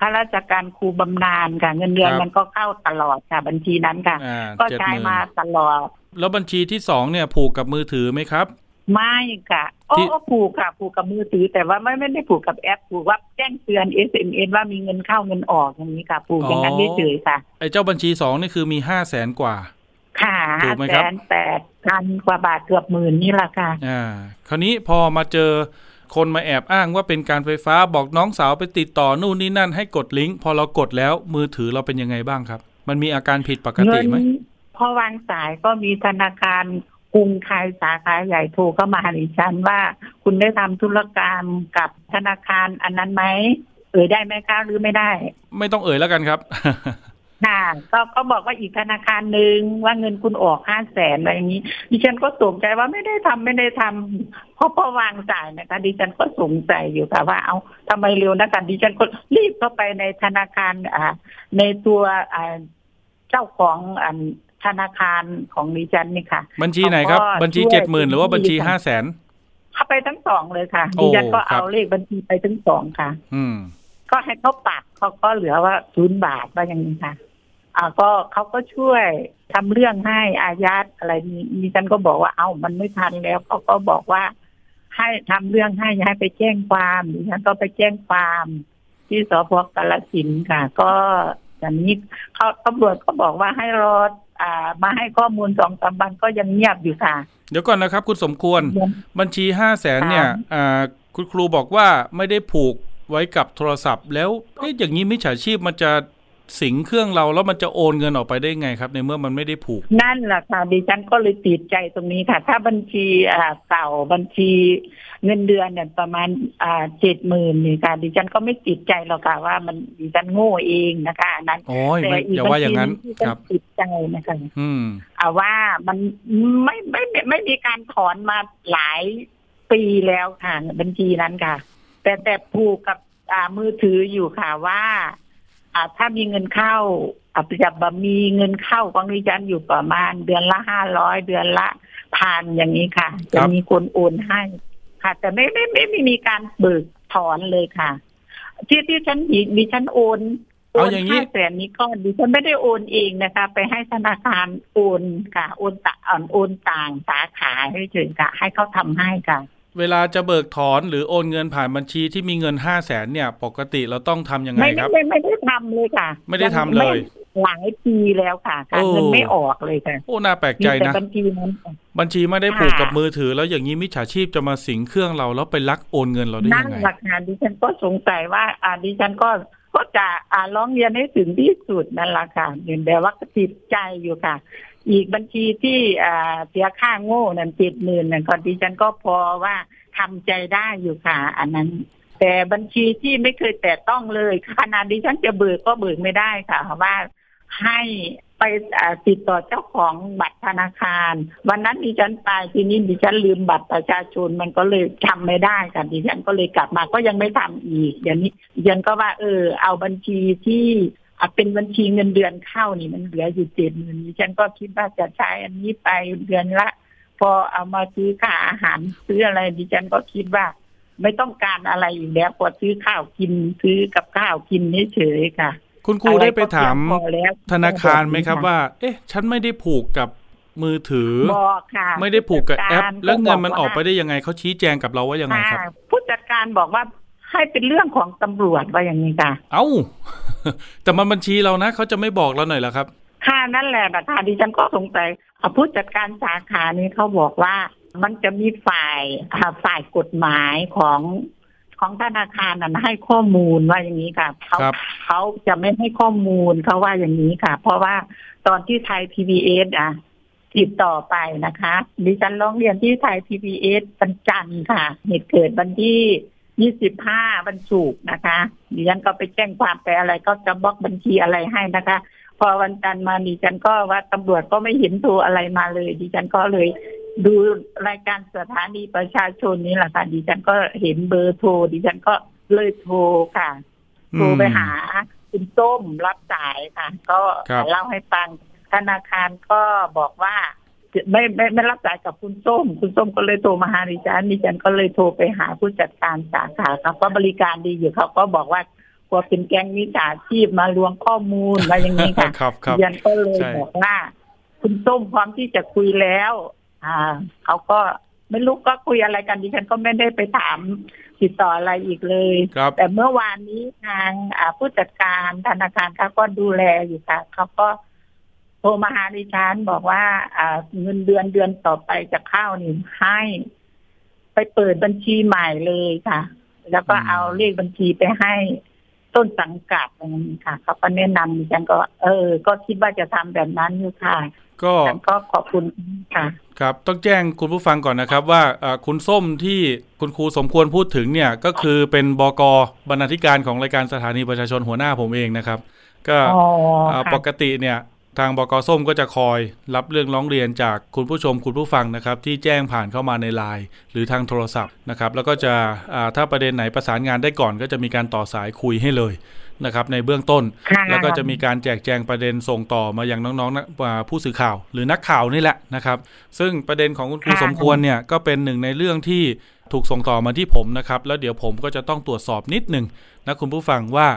ข้าราชการครูบำนาญค่ะเงินเดือนมันก็เข้าตลอดค่ะบัญชีนั้นค่ะก็ใช้มาตลอดแล้วบัญชีที่สองเนี่ยผูกกับมือถือไหมครับไม่ค่ะโอ้ผูกค่ะผูกกับมือถือแต่ว่าไม่ไม่ได้ผูกกับแอปผูกว่าแจ้งเตือน เอส เอ็ม เอส ว่ามีเงินเข้าเงินออกอย่างนี้ค่ะผูกอย่างนั้นได้เฉยค่ะไอ้เจ้าบัญชีสองนี่คือมีห้าแสนกว่าค่ะห้าแสนแปดพันกว่าบาทเกือบหมื่นนี่แหละค่ะอ่าคราวนี้พอมาเจอคนมาแอบอ้างว่าเป็นการไฟฟ้าบอกน้องสาวไปติดต่อนู่นนี่นั่นให้กดลิงก์พอเรากดแล้วมือถือเราเป็นยังไงบ้างครับมันมีอาการผิดปกติไหมพอวางสายก็มีธนาคารกรุงไทยสาขาใหญ่โทรเข้ามาหาดิฉันว่าคุณได้ทำธุรกรรมกับธนาคารอันนั้นไหมเอ่ยได้ไหมคะหรือไม่ได้ไม่ต้องเอ่ยแล้วกันครับค่ะก็ก็บอกว่าอีกธนาคารหนึ่งว่าเงินคุณออกห้าแสนอะไรอย่างนี้ดิฉันก็สงสัยว่าไม่ได้ทำไม่ได้ทำเพราะพอวางสายนะคะดิฉันก็สงสัยอยู่ค่ะว่าเอาทำไมเร็วนะกันดิฉันก็รีบเข้าไปในธนาคารอ่าในตัวอ่าเจ้าของอ่าธนาคารของดิฉันนี่ค่ะบัญชีไหนครับบัญชี เจ็ดหมื่น หรือว่าบัญชี ห้าแสน เข้าไปทั้งสองเลยค่ะดิฉันก็เอาเลขบัญชีไปทั้งสองค่ะอืมก็ให้เขาปัดเขาก็เหลือว่าศูนย์บาทว่าอย่างนี้ค่ะอ่าก็เขาก็ช่วยทำเรื่องให้อายัดอะไรนี้ดิฉันก็บอกว่าเอ้ามันไม่ทันแล้วเขาก็บอกว่าให้ทำเรื่องให้ให้ไปแจ้งความดิฉันก็ไปแจ้งความที่สภ.กาฬสินธุ์ค่ะก็อย่างนี้เขาตำรวจก็บอกว่าให้รออ่ามาให้ข้อมูลสองสามวันก็ยังเงียบอยู่ค่ะเดี๋ยวก่อนนะครับคุณสมควรบัญชีห้าแสนเนี่ยอ่าคุณครูบอกว่าไม่ได้ผูกไว้กับโทรศัพท์แล้วเอ๊ะอย่างนี้มิจฉาชีพมันจะสิงเครื่องเราแล้วมันจะโอนเงินออกไปได้ไงครับในเมื่อมันไม่ได้ผูกนั่นแหละค่ะดิฉันก็เลยติดใจตรงนี้ค่ะถ้าบัญชีอ่าเก่าบัญชีเงินเดือนเนี่ยประมาณอ่าเจ็ดหมื่นนี่ค่ะดิฉันก็ไม่ติดใจหรอกค่ะว่ามันดิฉันโง่เองนะคะนั้นแต่อีกบัญชีนึงที่ฉันติดใจนะคะอืมอ่าว่ามันไม่ไม่ไม่มีการถอนมาหลายปีแล้วค่ะบัญชีนั้นค่ะแต่แต่ผูกกับอ่ามือถืออยู่ค่ะว่าถ้ามีเงินเข้าอาจจะมีเงินเข้าของดิฉันอยู่ประมาณเดือนละห้าร้อยเดือนละพันอย่างนี้ค่ะจะมีคนโอนให้ค่ะแต่ไม่ไม่ไม่ไม่มีการเบิกถอนเลยค่ะที่ที่ฉันดิฉันโอนโอนห้าแสนนี้ก็ดิฉันไม่ได้โอนเองนะคะไปให้ธนาคารโอนค่ะโอนต่างโอนต่างสาขาให้เฉยค่ะให้เขาทำให้ค่ะเวลาจะเบิกถอนหรือโอนเงินผ่านบัญชีที่มีเงินห้าแสนเนี่ยปกติเราต้องทำยังไงครับไม่ไม่ได้ทำเลยค่ะไม่ได้ทำเลยหลายปีแล้วค่ะการเงินไม่ออกเลยค่ะโอ้น่าแปลกใจนะบัญชีนั้นบัญชีไม่ได้ผูกกับมือถือแล้วอย่างนี้มิจฉาชีพจะมาสิงเครื่องเราแล้วไปลักโอนเงินเราได้ยังไงนั่นหลักงานดิฉันก็สงสัยว่าอ่าดิฉันก็ก็จะอ่าร้องเรียนให้ถึงที่สุดนั่นแหละค่ะเห็นแต่ว่าติดใจอยู่ค่ะอีกบัญชีที่เสียค่าโง่นั่นเจ็ดหมื่นนั่นก่อนดิฉันก็พอว่าทำใจได้อยู่ค่ะอันนั้นแต่บัญชีที่ไม่เคยแตะต้องเลยขนาดดิฉันจะเบิกก็เบิกไม่ได้ค่ะเพราะว่าให้ไปติดต่อเจ้าของบัตรธนาคารวันนั้นดิฉันไปทีนี้ดิฉันลืมบัตรประชาชนมันก็เลยทำไม่ได้ค่ะดิฉันก็เลยกลับมาก็ยังไม่ทำอีกเดี๋ยวนี้ดิฉันก็ว่าเออเอาบัญชีที่อ่ะเป็นบัญชีเงินเดือนเข้านี่มันเหลืออยู่เจ็ดหมื่นดิฉันก็คิดว่าจะใช้อันนี้ไปเดือนละพอเอามาซื้อค่าอาหารซื้ออะไรดิฉันก็คิดว่าไม่ต้องการอะไรอีกแล้วพอซื้อข้าวกินซื้อกับข้าวกินเฉยๆค่ะคุณครูได้ไปถามธนาคารไหมครับว่าเอ๊ะฉันไม่ได้ผูกกับมือถือไม่ได้ผูกกับแอปแล้วเงินมันออกไปได้ยังไงเขาชี้แจงกับเราว่ายังไงครับผู้จัดการบอกว่าให้เป็นเรื่องของตำรวจว่าอย่างนี้ค่ะเอ้าแต่มันบัญชีเรานะเขาจะไม่บอกเราหน่อยเหรอครับค่ะนั่นแหละนะคะดิฉันก็สงสัยผู้จัดการสาขานี้เขาบอกว่ามันจะมีฝ่ายฝ่ายกฎหมายของของธนาคารนั้นให้ข้อมูลว่าอย่างนี้ค่ะเขาเขาจะไม่ให้ข้อมูลเขาว่าอย่างนี้ค่ะเพราะว่าตอนที่ไทย พี บี เอส อ่ะติดต่อไปนะคะดิฉันร้องเรียนที่ไทย พี บี เอส วันจันทร์ค่ะเหตุเกิดวันที่ ยี่สิบห้าวันศุกร์นะคะดิฉันก็ไปแจ้งความไปอะไรก็จะบล็อกบัญชีอะไรให้นะคะพอวันจันทร์มาดิฉันก็ว่าตำรวจก็ไม่เห็นตัวอะไรมาเลยดิฉันก็เลยดูรายการสถานีประชาชนนี่แหละค่ะดิฉันก็เห็นเบอร์โทรดิฉันก็เลยโทรค่ะโทรไปหาคุณต้มรับสายค่ะก็เล่าให้ฟังธนาคารก็บอกว่าไม่ไม่ไม่รับสายกับคุณส้มคุณส้มก็เลยโทรมาหาดิฉันดิฉันก็เลยโทรไปหาผู้จัดการสาขาครับก็บริการดีอยู่เขาก็บอกว่ากลัวเป็นแก๊งมิจฉาชีพมาลวงข้อมูลอะไรอย่างนี้ค่ะดิฉันก็เลยบอกว่าคุณส้มพร้อมที่จะคุยแล้วอ่าเขาก็ไม่รู้ก็คุยอะไรกันดิฉันก็ไม่ได้ไปถามติดต่ออะไรอีกเลยแต่เมื่อวานนี้ทางผู้จัดการธนาคารเขาก็ดูแลอยู่ค่ะเขาก็โทรมาหาดิฉันบอกว่าเงินเดือนเดือนต่อไปจะเข้านี่ให้ไปเปิดบัญชีใหม่เลยค่ะแล้วก็เอาเลขบัญชีไปให้ต้นสังกัดอย่างนี้ค่ะเขาก็แนะนำดิฉันก็เออก็คิดว่าจะทำแบบนั้นอยู่ค่ะก็ขอบคุณค่ะครับต้องแจ้งคุณผู้ฟังก่อนนะครับว่าคุณส้มที่คุณครูสมควรพูดถึงเนี่ยก็คือเป็นบก.บรรณาธิการของรายการสถานีประชาชนหัวหน้าผมเองนะครับก็ปกติเนี่ยทางบก.ส้มก็จะคอยรับเรื่องร้องเรียนจากคุณผู้ชมคุณผู้ฟังนะครับที่แจ้งผ่านเข้ามาใน ไลน์ หรือทางโทรศัพท์นะครับแล้วก็จะถ้าประเด็นไหนประสานงานได้ก่อนก็จะมีการต่อสายคุยให้เลยนะครับในเบื้องต้นแล้วก็จะมีการแจกแจงประเด็นส่งต่อมายังน้องๆผู้สื่อข่าวหรือนักข่าวนี่แหละนะครับซึ่งประเด็นของคุณครูสมควรเนี่ยก็เป็นหนึ่งในเรื่องที่ถูกส่งต่อมาที่ผมนะครับแล้วเดี๋ยวผมก็จะต้องตรวจสอบนิดนึงนะคุณผู้ฟังว่า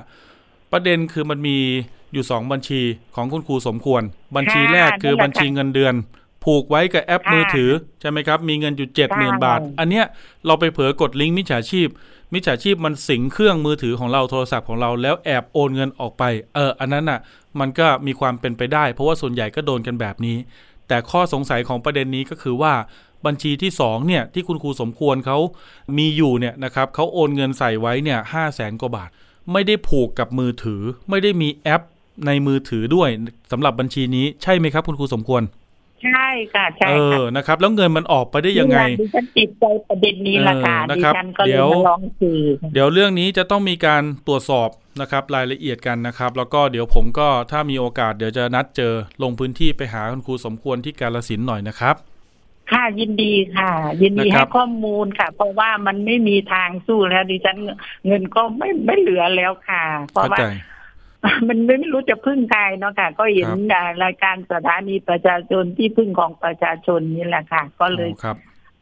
ประเด็นคือมันมีอยู่สองบัญชีของคุณครูสมควรบัญชีแรกคือบัญชีเงินเดือนผูกไว้กับแอปมือถือใช่ไหมครับมีเงินอยู่ เจ็ดหมื่น บาทอันเนี้ยเราไปเผลอกดลิงก์มิจฉาชีพมิจฉาชีพมันสิงเครื่องมือถือของเราโทรศัพท์ของเราแล้วแอบโอนเงินออกไปเอออันนั้นน่ะมันก็มีความเป็นไปได้เพราะว่าส่วนใหญ่ก็โดนกันแบบนี้แต่ข้อสงสัยของประเด็นนี้ก็คือว่าบัญชีที่สองเนี่ยที่คุณครูสมควรเขามีอยู่เนี่ยนะครับเขาโอนเงินใส่ไว้เนี่ย ห้าแสน กว่าบาทไม่ได้ผูกกับมือถือไม่ได้มีแอปในมือถือด้วยสำหรับบัญชีนี้ใช่ไหมครับคุณครูสมควรใช่ค่ะใช่ค่ะเออนะครับแล้วเงินมันออกไปได้ยังไงดิฉันติดใจประเด็นนี้ละค่ะดิฉันก็เลยมาร้องสื่อเดี๋ยวเรื่องนี้จะต้องมีการตรวจสอบนะครับรายละเอียดกันนะครับแล้วก็เดี๋ยวผมก็ถ้ามีโอกาสเดี๋ยวจะนัดเจอลงพื้นที่ไปหาคุณครูสมควรที่กาฬสินธุ์หน่อยนะครับค่ะยินดีค่ะยินดีให้ข้อมูลค่ะเพราะว่ามันไม่มีทางสู้แล้วดิฉันเงินก็ไม่ไม่เหลือแล้วค่ะเพราะว่ามันไม่รู้จะพึ่งใครเนาะค่ะก็เห็นรายการสถานีประชาชนที่พึ่งของประชาชนนี่แหละค่ะก็เลย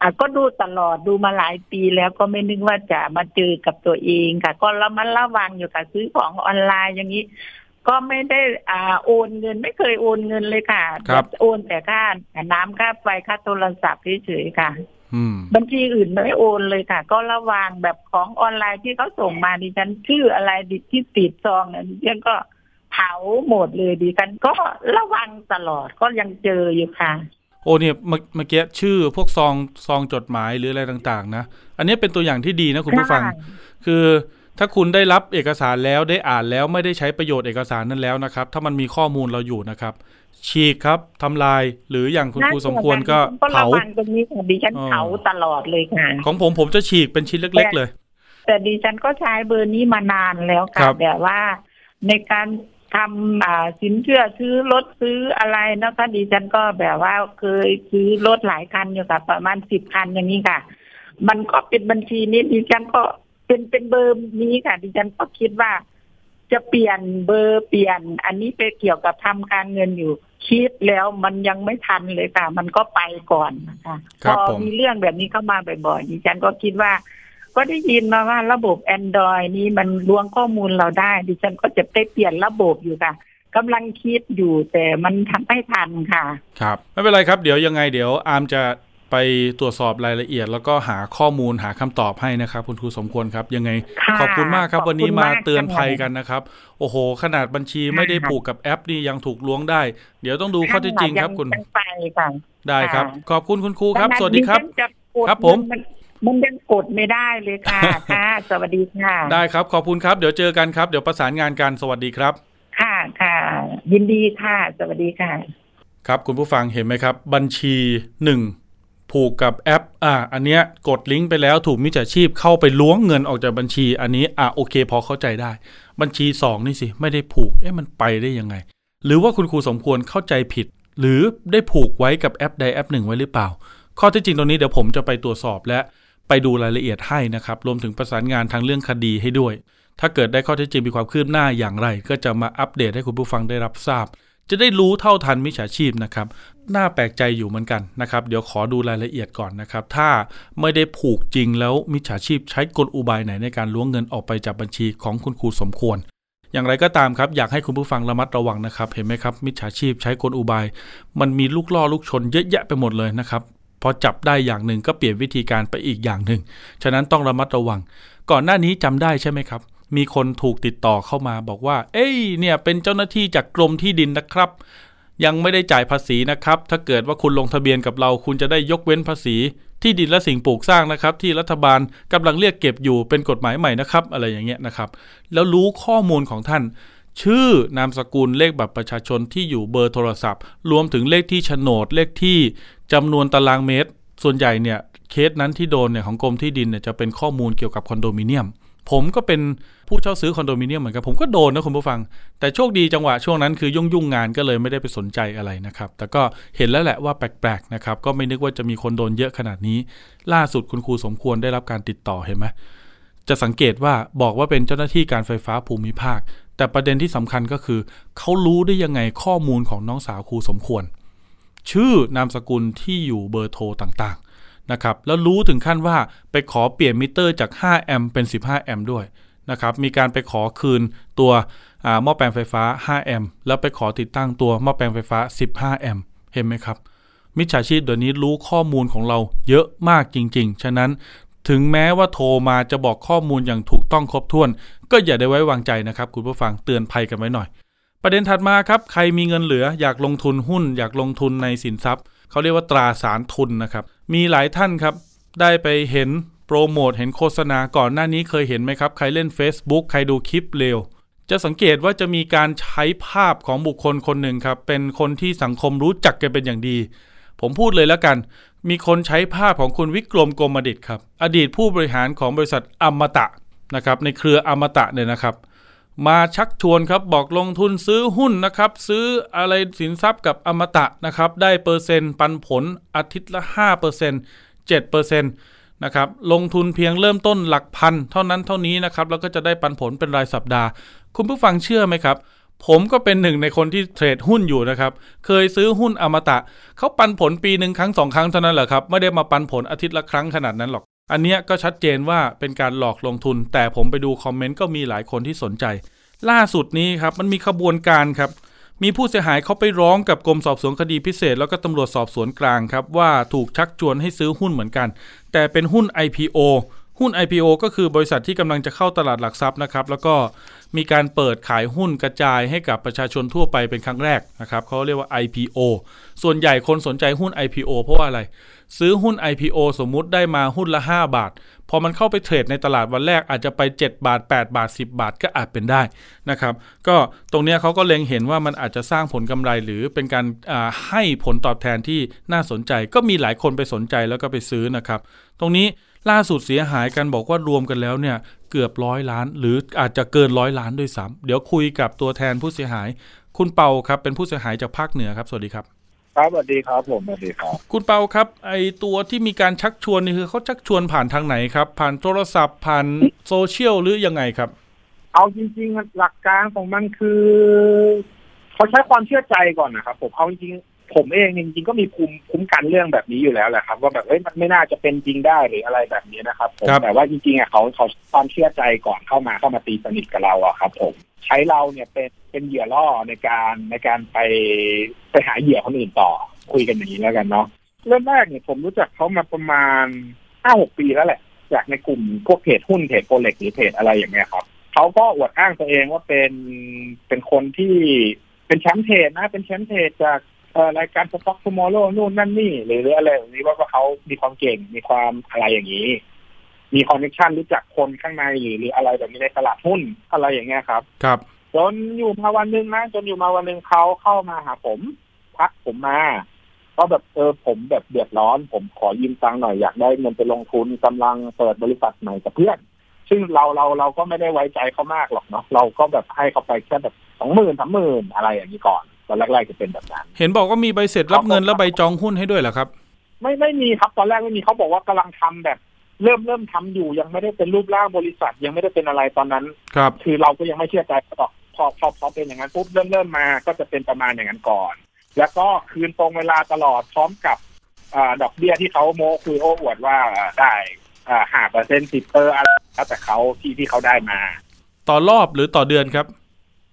อ่ะก็ดูตลอดดูมาหลายปีแล้วก็ไม่นึกว่าจะมาเจอกับตัวเองค่ะก็ระมัดระวังอยู่ค่ะซื้อของออนไลน์อย่างนี้ก็ไม่ได้อ่าโอนเงินไม่เคยโอนเงินเลยค่ะโอนแต่ค่าน้ำค่าไฟค่าโทรศัพท์เฉยๆค่ะบัญชีอื่นไม่โอนเลยค่ะก็ระวังแบบของออนไลน์ที่เขาส่งมาดิฉันชื่ออะไรดิที่ติดซองเนี่ยดิฉันก็เผาหมดเลยดิฉันก็ระวังตลอดก็ยังเจออยู่ค่ะโอ้เนี่ยเมื่อกี้ชื่อพวกซองซองจดหมายหรืออะไรต่างๆนะอันนี้เป็นตัวอย่างที่ดีนะคุณผู้ฟังคือถ้าคุณได้รับเอกสารแล้วได้อ่านแล้วไม่ได้ใช้ประโยชน์เอกสารนั้นแล้วนะครับถ้ามันมีข้อมูลเราอยู่นะครับฉีกครับทำลายหรืออย่างคุณครูสมควรก็เผาตรงนี้ของดิฉันเผาตลอดเลยค่ะของผมผมจะฉีกเป็นชิ้นเล็กๆเลยแต่ดิฉันก็ใช้เบอร์นี้มานานแล้วค่ะแบบว่าในการทำอ่าสินเชื่อซื้อรถซื้ออะไรนะคะดิฉันก็แบบว่าเคยซื้อรถหลายคันอยู่ค่ะประมาณสิบคันอย่างนี้ค่ะมันก็เป็นบัญชีนี้ดิฉันก็เป็นเป็นเบอร์นี้ค่ะดิฉันก็คิดว่าจะเปลี่ยนเบอร์เปลี่ยนอันนี้ไปเกี่ยวกับทำการเงินอยู่คิดแล้วมันยังไม่ทันเลยค่ะมันก็ไปก่อนนะคะพอมีเรื่องแบบนี้เข้ามาบ่อยๆดิฉันก็คิดว่าก็ได้ยินมาว่าระบบ Android นี้มันล้วงข้อมูลเราได้ดิฉันก็จะไปเปลี่ยนระบบอยู่ค่ะกำลังคิดอยู่แต่มันทำไม่ทันค่ะครับไม่เป็นไรครับเดี๋ยวยังไงเดี๋ยวอาร์มจะไปตรวจสอบรายละเอียดแล้วก็หาข้อมูลหาคำตอบให้นะครับคุณครูสมควรครับยังไงขอบคุณมากครับวันนี้มาเตือนภัยกันนะครับโอ้โหขนาดบัญชีไม่ได้ผูกกับแอปนี่ยังถูกล้วงได้เดี๋ยวต้องดูข้อเท็จจริงครับคุณได้ครับขอบคุณคุณครูครับสวัสดีครับครับผมมันยังกดไม่ได้เลยค่ะค่ะสวัสดีค่ะได้ครับขอบคุณครับเดี๋ยวเจอกันครับเดี๋ยวประสานงานกันสวัสดีครับค่ะค่ะยินดีค่ะสวัสดีค่ะครับคุณผู้ฟังเห็นไหมครับบัญชีหนึ่ง ผูกกับแอปอ่าอันเนี้ยกดลิงก์ไปแล้วถูกมิจฉาชีพเข้าไปล้วงเงินออกจากบัญชีอันนี้อ่ะโอเคพอเข้าใจได้บัญชีสองนี่สิไม่ได้ผูกเอ๊ะมันไปได้ยังไงหรือว่าคุณครูสมควรเข้าใจผิดหรือได้ผูกไว้กับแอปใดแอปหนึ่งไว้หรือเปล่าข้อที่จริงตรงนี้เดี๋ยวผมจะไปตรวจสอบและไปดูรายละเอียดให้นะครับรวมถึงประสานงานทางเรื่องคดีให้ด้วยถ้าเกิดได้ข้อเท็จจริงมีความคืบหน้าอย่างไรก็จะมาอัปเดตให้คุณผู้ฟังได้รับทราบจะได้รู้เท่าทันมิจฉาชีพนะครับน่าแปลกใจอยู่เหมือนกันนะครับเดี๋ยวขอดูรายละเอียดก่อนนะครับถ้าไม่ได้ผูกจริงแล้วมิจฉาชีพใช้กลอุบายไหนในการล้วงเงินออกไปจากบัญชีของคุณครูสมควรอย่างไรก็ตามครับอยากให้คุณผู้ฟังระมัดระวังนะครับเห็นไหมครับมิจฉาชีพใช้กลอุบายมันมีลูกล่อลูกชนเยอะแยะไปหมดเลยนะครับพอจับได้อย่างหนึ่งก็เปลี่ยนวิธีการไปอีกอย่างหนึ่งฉะนั้นต้องระมัดระวังก่อนหน้านี้จำได้ใช่ไหมครับมีคนถูกติดต่อเข้ามาบอกว่าเอ้ยเนี่ยเป็นเจ้าหน้าที่จากกรมที่ดินนะครับยังไม่ได้จ่ายภาษีนะครับถ้าเกิดว่าคุณลงทะเบียนกับเราคุณจะได้ยกเว้นภาษีที่ดินและสิ่งปลูกสร้างนะครับที่รัฐบาลกำลังเรียกเก็บอยู่เป็นกฎหมายใหม่นะครับอะไรอย่างเงี้ยนะครับแล้วรู้ข้อมูลของท่านชื่อนามสกุลเลขบัตรประชาชนที่อยู่เบอร์โทรศัพท์รวมถึงเลขที่โฉนดเลขที่จำนวนตารางเมตรส่วนใหญ่เนี่ยเคสนั้นที่โดนเนี่ยของกรมที่ดินเนี่ยจะเป็นข้อมูลเกี่ยวกับคอนโดมิเนียมผมก็เป็นผู้เช่าซื้อคอนโดมิเนียมเหมือนกันผมก็โดนนะคุณผู้ฟังแต่โชคดีจังหวะช่วงนั้นคือยุ่งยุ่งงานก็เลยไม่ได้ไปสนใจอะไรนะครับแต่ก็เห็นแล้วแหละว่าแปลกๆนะครับก็ไม่นึกว่าจะมีคนโดนเยอะขนาดนี้ล่าสุดคุณครูสมควรได้รับการติดต่อเห็นไหมจะสังเกตว่าบอกว่าเป็นเจ้าหน้าที่การไฟฟ้าภูมิภาคแต่ประเด็นที่สำคัญก็คือเขารู้ได้ยังไงข้อมูลของน้องสาวครูสมควรชื่อนามสกุลที่อยู่เบอร์โทรต่างๆนะครับแล้วรู้ถึงขั้นว่าไปขอเปลี่ยนมิเตอร์จากห้าแอมป์เป็นสิบห้าแอมป์ด้วยนะครับมีการไปขอคืนตัวหม้อแปลงไฟฟ้าห้าแอมป์แล้วไปขอติดตั้งตัวหม้อแปลงไฟฟ้าสิบห้าแอมป์เห็นไหมครับมิจฉาชีพเดี๋ยวนี้รู้ข้อมูลของเราเยอะมากจริงๆฉะนั้นถึงแม้ว่าโทรมาจะบอกข้อมูลอย่างถูกต้องครบถ้วนก็อย่าได้ไว้วางใจนะครับคุณผู้ฟังเตือนภัยกันไว้หน่อยประเด็นถัดมาครับใครมีเงินเหลืออยากลงทุนหุ้นอยากลงทุนในสินทรัพย์เขาเรียกว่าตราสารทุนนะครับมีหลายท่านครับได้ไปเห็นโปรโมทเห็นโฆษณาก่อนหน้านี้เคยเห็นไหมครับใครเล่น Facebook ใครดูคลิปเร็วจะสังเกตว่าจะมีการใช้ภาพของบุคคลคนหนึ่งครับเป็นคนที่สังคมรู้จักกันเป็นอย่างดีผมพูดเลยแล้วกันมีคนใช้ภาพของคุณวิกรมกรมดิษฐ์ครับอดีตผู้บริหารของบริษัทอมตะนะครับในเครืออมตะเนี่ยนะครับมาชักชวนครับบอกลงทุนซื้อหุ้นนะครับซื้ออะไรสินทรัพย์กับอมตะนะครับได้เปอร์เซ็นต์ปันผลอาทิตย์ละ ห้าเปอร์เซ็นต์ เจ็ดเปอร์เซ็นต์ นะครับลงทุนเพียงเริ่มต้นหลักพันเท่านั้นเท่านี้นะครับแล้วก็จะได้ปันผลเป็นรายสัปดาห์คุณผู้ฟังเชื่อไหมครับผมก็เป็นหนึ่งในคนที่เทรดหุ้นอยู่นะครับเคยซื้อหุ้นอมตะเขาปันผลปีนึงครั้งสองครั้งเท่านั้นเหรอครับไม่ได้มาปันผลอาทิตย์ละครั้งขนาดนั้นหรอกอันเนี้ยก็ชัดเจนว่าเป็นการหลอกลงทุนแต่ผมไปดูคอมเมนต์ก็มีหลายคนที่สนใจล่าสุดนี้ครับมันมีขบวนการครับมีผู้เสียหายเขาไปร้องกับกรมสอบสวนคดีพิเศษแล้วก็ตำรวจสอบสวนกลางครับว่าถูกชักชวนให้ซื้อหุ้นเหมือนกันแต่เป็นหุ้น ไอ พี โอ หุ้น ไอ พี โอ ก็คือบริษัทที่กำลังจะเข้าตลาดหลักทรัพย์นะครับแล้วก็มีการเปิดขายหุ้นกระจายให้กับประชาชนทั่วไปเป็นครั้งแรกนะครับเขาเรียกว่า ไอ พี โอ ส่วนใหญ่คนสนใจหุ้น ไอ พี โอ เพราะว่าอะไรซื้อหุ้น ไอ พี โอ สมมุติได้มาหุ้นละห้าบาทพอมันเข้าไปเทรดในตลาดวันแรกอาจจะไปเจ็ดบาทแปดบาทสิบบาทก็อาจเป็นได้นะครับก็ตรงนี้เขาก็เล็งเห็นว่ามันอาจจะสร้างผลกำไรหรือเป็นการให้ผลตอบแทนที่น่าสนใจก็มีหลายคนไปสนใจแล้วก็ไปซื้อนะครับตรงนี้ล่าสุดเสียหายกันบอกว่ารวมกันแล้วเนี่ยเกือบร้อยล้านหรืออาจจะเกินร้อยล้านด้วยซ้ำเดี๋ยวคุยกับตัวแทนผู้เสียหายคุณเปาครับเป็นผู้เสียหายจากภาคเหนือครับสวัสดีครับครับสวัสดีครับผมสวัสดีครับคุณเปาครับไอตัวที่มีการชักชวนนี่คือเขาชักชวนผ่านทางไหนครับผ่านโทรศัพท์ผ่านโซเชียลหรือยังไงครับเอาจริงๆหลักการของมันคือเขาใช้ความเชื่อใจก่อนนะครับผมเอาจริงผมเองจริงๆก็มีภูมิคุ้มกันเรื่องแบบนี้อยู่แล้วแหละครับว่าแบบเอ้ยมันไม่น่าจะเป็นจริงได้หรืออะไรแบบนี้นะครับผมแต่ว่าจริงๆอ่ะเขาเขาความเชื่อใจก่อนเข้ามาเข้ามาตีสนิทกับเราอ่ะครับผมใช้เราเนี่ยเป็นเป็นเหยื่อล่อในการในการไปไปหาเหยื่อคนอื่นต่อคุยกันอย่างนี้แล้วกันเนาะเริ่มแรกเนี่ยผมรู้จักเขามาประมาณ ห้าหก ปีแล้วแหละจากในกลุ่มพวกเพจหุ้นเพจโปรเล็กหรือเพจอะไรอย่างเงี้ยครับเขาก็อวดอ้างตัวเองว่าเป็นเป็นคนที่เป็นแชมป์เทรดนะเป็นแชมป์เทรดจากรายการ Stock Tomorrow นู่นนั่นนี่หรืออะไรอย่างนี้ว่าเขามีความเก่งมีความอะไรอย่างนี้มีคอนเนคชั่นรู้จักคนข้างในหรือหรืออะไรแบบนี้ในตลาดหุ้นอะไรอย่างเงี้ยครับครับจนอยู่มาวันนึงนะจนอยู่มาวันนึงเขาเข้ามาหาผมทักผมมา ก็แบบเออผมแบบเดือดร้อนผมขอยืมตังค์หน่อยอยากได้เงินไปลงทุนกำลังเปิดบริษัทใหม่กับเพื่อนซึ่งเราเราเราก็ไม่ได้ไว้ใจเขามากหรอกเนาะเราก็แบบให้เขาไปแค่แบบสองหมื่นสามหมื่นอะไรอย่างนี้ก่อนตอนแรกๆจะเป็นแบบนั้นเห็นบอกว่ามีใบเสร็จรับเงินแล้วใบจองหุ้นให้ด้วยเหรอครับไม่ไม่มีครับตอนแรกไม่มีเขาบอกว่ากำลังทำแบบเริ่มเริ่มทำอยู่ยังไม่ได้เป็นรูปร่างบริษัทยังไม่ได้เป็นอะไรตอนนั้นครับคือเราก็ยังไม่เชื่อใจหรอกพอพอพอเป็นอย่างนั้นปุ๊บเริ่มเริ่มมาก็จะเป็นประมาณอย่างนั้นก่อนแล้วก็คืนตรงเวลาตลอดพร้อมกับดอกเบี้ยที่เขาโม้คุยโอ้อวดว่าได้ห้าเปอร์เซ็นต์สิบเปอร์อะไรแล้วแต่เขาที่ที่เขาได้มาต่อรอบหรือต่อเดือนครับ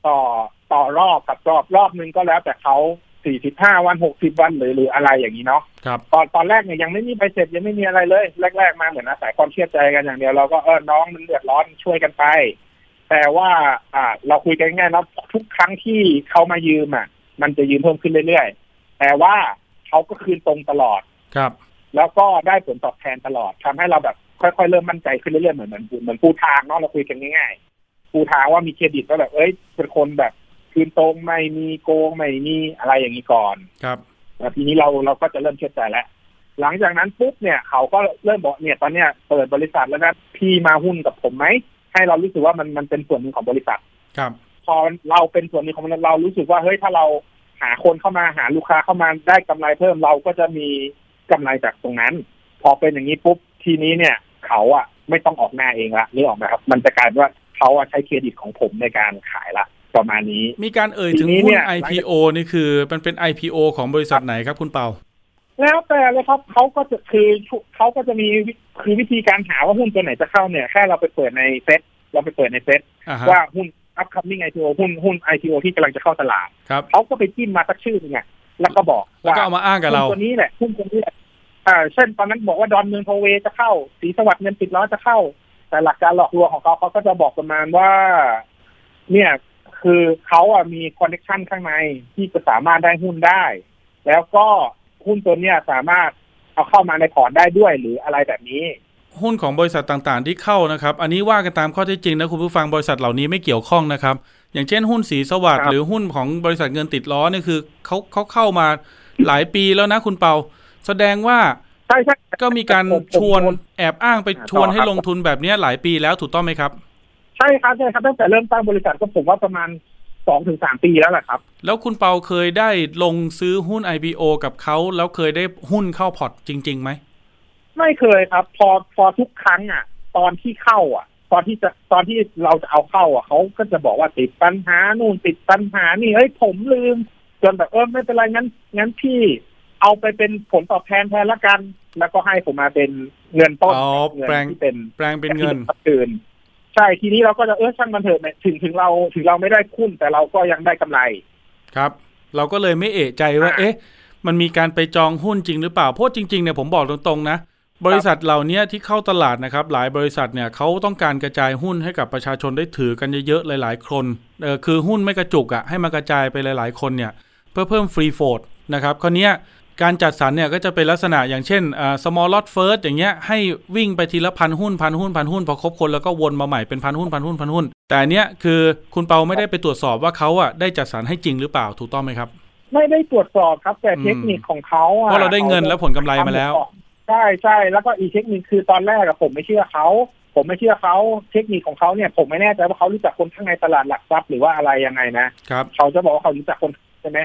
ต่อต่อรอบกับรอบรอบนึงก็แล้วแต่เขาสี่สิบห้าวันหกสิบวันหรือหรืออะไรอย่างนี้เนาะครับตอนตอนแรกเนี่ยยังไม่มีใบเสร็จยังไม่มีอะไรเลยแรกๆมาเหมือนอาศัยความเชื่อใจกันอย่างเดียวเราก็เออน้องมันเดือดร้อนช่วยกันไปแต่ว่าอ่าเราคุยกันง่ายๆนะทุกครั้งที่เขามายืมอ่ะมันจะยืมเพิ่มขึ้นเรื่อยๆแต่ว่าเขาก็คืนตรงตลอดครับแล้วก็ได้ผลตอบแทนตลอดทำให้เราแบบค่อยๆเริ่มมั่นใจขึ้นเรื่อยๆเหมือนเหมือนเหมือนผู้ทางเนาะเราคุยกันง่ายๆผู้ทางว่ามีเครดิตก็แบบเอ้ยเป็นคนแบบคืนตรงไม่มีโกงไม่มีอะไรอย่างนี้ก่อนครับแต่ทีนี้เราเราก็จะเริ่มเชื่อใจแล้วหลังจากนั้นปุ๊บเนี่ยเขาก็เริ่มบอกเนี่ยตอนเนี้ยเปิดบริษัทแล้วนะพี่มาหุ้นกับผมไหมให้เรารู้สึกว่ามันมันเป็นส่วนหนึ่งของบริษัทครับพอเราเป็นส่วนหนึ่งของมันเรารู้สึกว่าเฮ้ยถ้าเราหาคนเข้ามาหาลูกค้าเข้ามาได้กำไรเพิ่มเราก็จะมีกำไรจากตรงนั้นพอเป็นอย่างนี้ปุ๊บทีนี้เนี่ยเขาอ่ะไม่ต้องออกหน้าเองละนี่ออกนะครับมันจะกลายเป็นว่าเขาอ่ะใช้เครดิตของผมในการขายละประมาณนี้มีการเอ่ยถึงหุ้น ไอ พี โอ นี่คือมันเป็น ไอ พี โอ ของบริษัทไหนครับคุณเปาแล้วแต่เลยครับเขาก็จะคือเขาก็จะมีคือวิธีการหาว่าหุ้นตัวไหนจะเข้าเนี่ยแค่เราไปเปิดในเฟซเราไปเปิดในเฟซว่าหุ้นอัพคัมมิ่ง ไอ พี โอ หุ้นหุ้น ไอ พี โอ ที่กำลังจะเข้าตลาดเขาก็ไปจิ้มมาสักชื่อนึงไงแล้วก็บอกว่าก็เอามาอ้างกับเราหุ้นตัวนี้แหละหุ้นตัวนี้แหละอ่าเช่นตอนนั้นบอกว่าดอนเมืองโทเวจะเข้าสีสวัสดิ์เงินติดล้อจะเข้าแต่หลักการหลอกลวงของเขาเขาก็จะบอกประมาณว่าเนี่ยคือเขาอ่ะมีคอนเนคชั่นข้างในที่จะสามารถได้หุ้นได้แล้วก็หุ้นตัวเนี้ยสามารถเอาเข้ามาในพอร์ตได้ด้วยหรืออะไรแบบนี้หุ้นของบริษัทต่างๆที่เข้านะครับอันนี้ว่ากันตามข้อเท็จจริงนะคุณผู้ฟังบริษัทเหล่านี้ไม่เกี่ยวข้องนะครับอย่างเช่นหุ้นสีสวัสดิ์หรือหุ้นของบริษัทเงินติดล้อนี่คือเขาเขาเข้ามาหลายปีแล้วนะคุณเปาแสดงว่าใช่ๆก็มีการชวนแอบอ้างไปชวนให้ลงทุนแบบนี้หลายปีแล้วถูกต้องไหมครับใช่ครับใช่ครับตั้งแต่เริ่มตั้งบริษัทก็ผมว่าประมาณ สองถึงสาม ปีแล้วแหละครับแล้วคุณเปาเคยได้ลงซื้อหุ้น ไอ พี โอ กับเขาแล้วเคยได้หุ้นเข้าพอร์ตจริงๆไหมไม่เคยครับพอพอทุกครั้งอ่ะตอนที่เข้าอ่ะตอนที่จะตอนที่เราจะเอาเข้าอ่ะเขาก็จะบอกว่าติดปัญหานู่นติดปัญหานี่เฮ้ยผมลืมจนแบบเออไม่เป็นไรงั้นงั้นพี่เอาไปเป็นผลตอบแทนแทนละกันแล้วก็ให้ผมมาเป็นเงินต้นเงินที่เป็นแปลงเป็นเงินตื่นใช่ทีนี้เราก็จะเออช่างมันเถอะถึงถึงเราถึงเราไม่ได้คุ้นแต่เราก็ยังได้กำไรครับเราก็เลยไม่เอะใจว่าเอ๊ะมันมีการไปจองหุ้นจริงหรือเปล่าเพราะจริงๆเนี่ยผมบอกตรงๆนะบริษัทเหล่านี้ที่เข้าตลาดนะครับหลายบริษัทเนี่ยเขาต้องการกระจายหุ้นให้กับประชาชนได้ถือกันเยอะๆหลายๆคนเออคือหุ้นไม่กระจุกอ่ะให้มันกระจายไปหลายๆคนเนี่ยเพื่อเพิ่มฟรีโฟลต์นะครับคราวนี้การจัดสรรเนี่ยก็จะเป็นลักษณะอย่างเช่นอ่า small lot first อย่างเงี้ยให้วิ่งไปทีละพันหุ้นพันหุ้นพันหุ้นพอครบคนแล้วก็วนมาใหม่เป็นพันหุ้นพันหุ้นพันหุ้นแต่เนี้ยคือคุณเปาไม่ได้ไปตรวจสอบว่าเขาอ่ะได้จัดสรรให้จริงหรือเปล่าถูกต้องไหมครับไม่ได้ตรวจสอบครับแต่เทคนิคของเขาอ่ะเพราะเราได้เงินแล้วผลกำไรมาแล้วใช่ใช่แล้วก็อีกเทคนิคคือตอนแรกผมไม่เชื่อเขาผมไม่เชื่อเขาเทคนิคของเขาเนี่ยผมไม่แน่ใจว่าเขารู้จักคนข้างในตลาดหลักทรัพย์หรือว่าอะไรยังไงนะครับเขาจะบอกว่าเขารู้จักคนใช่ไห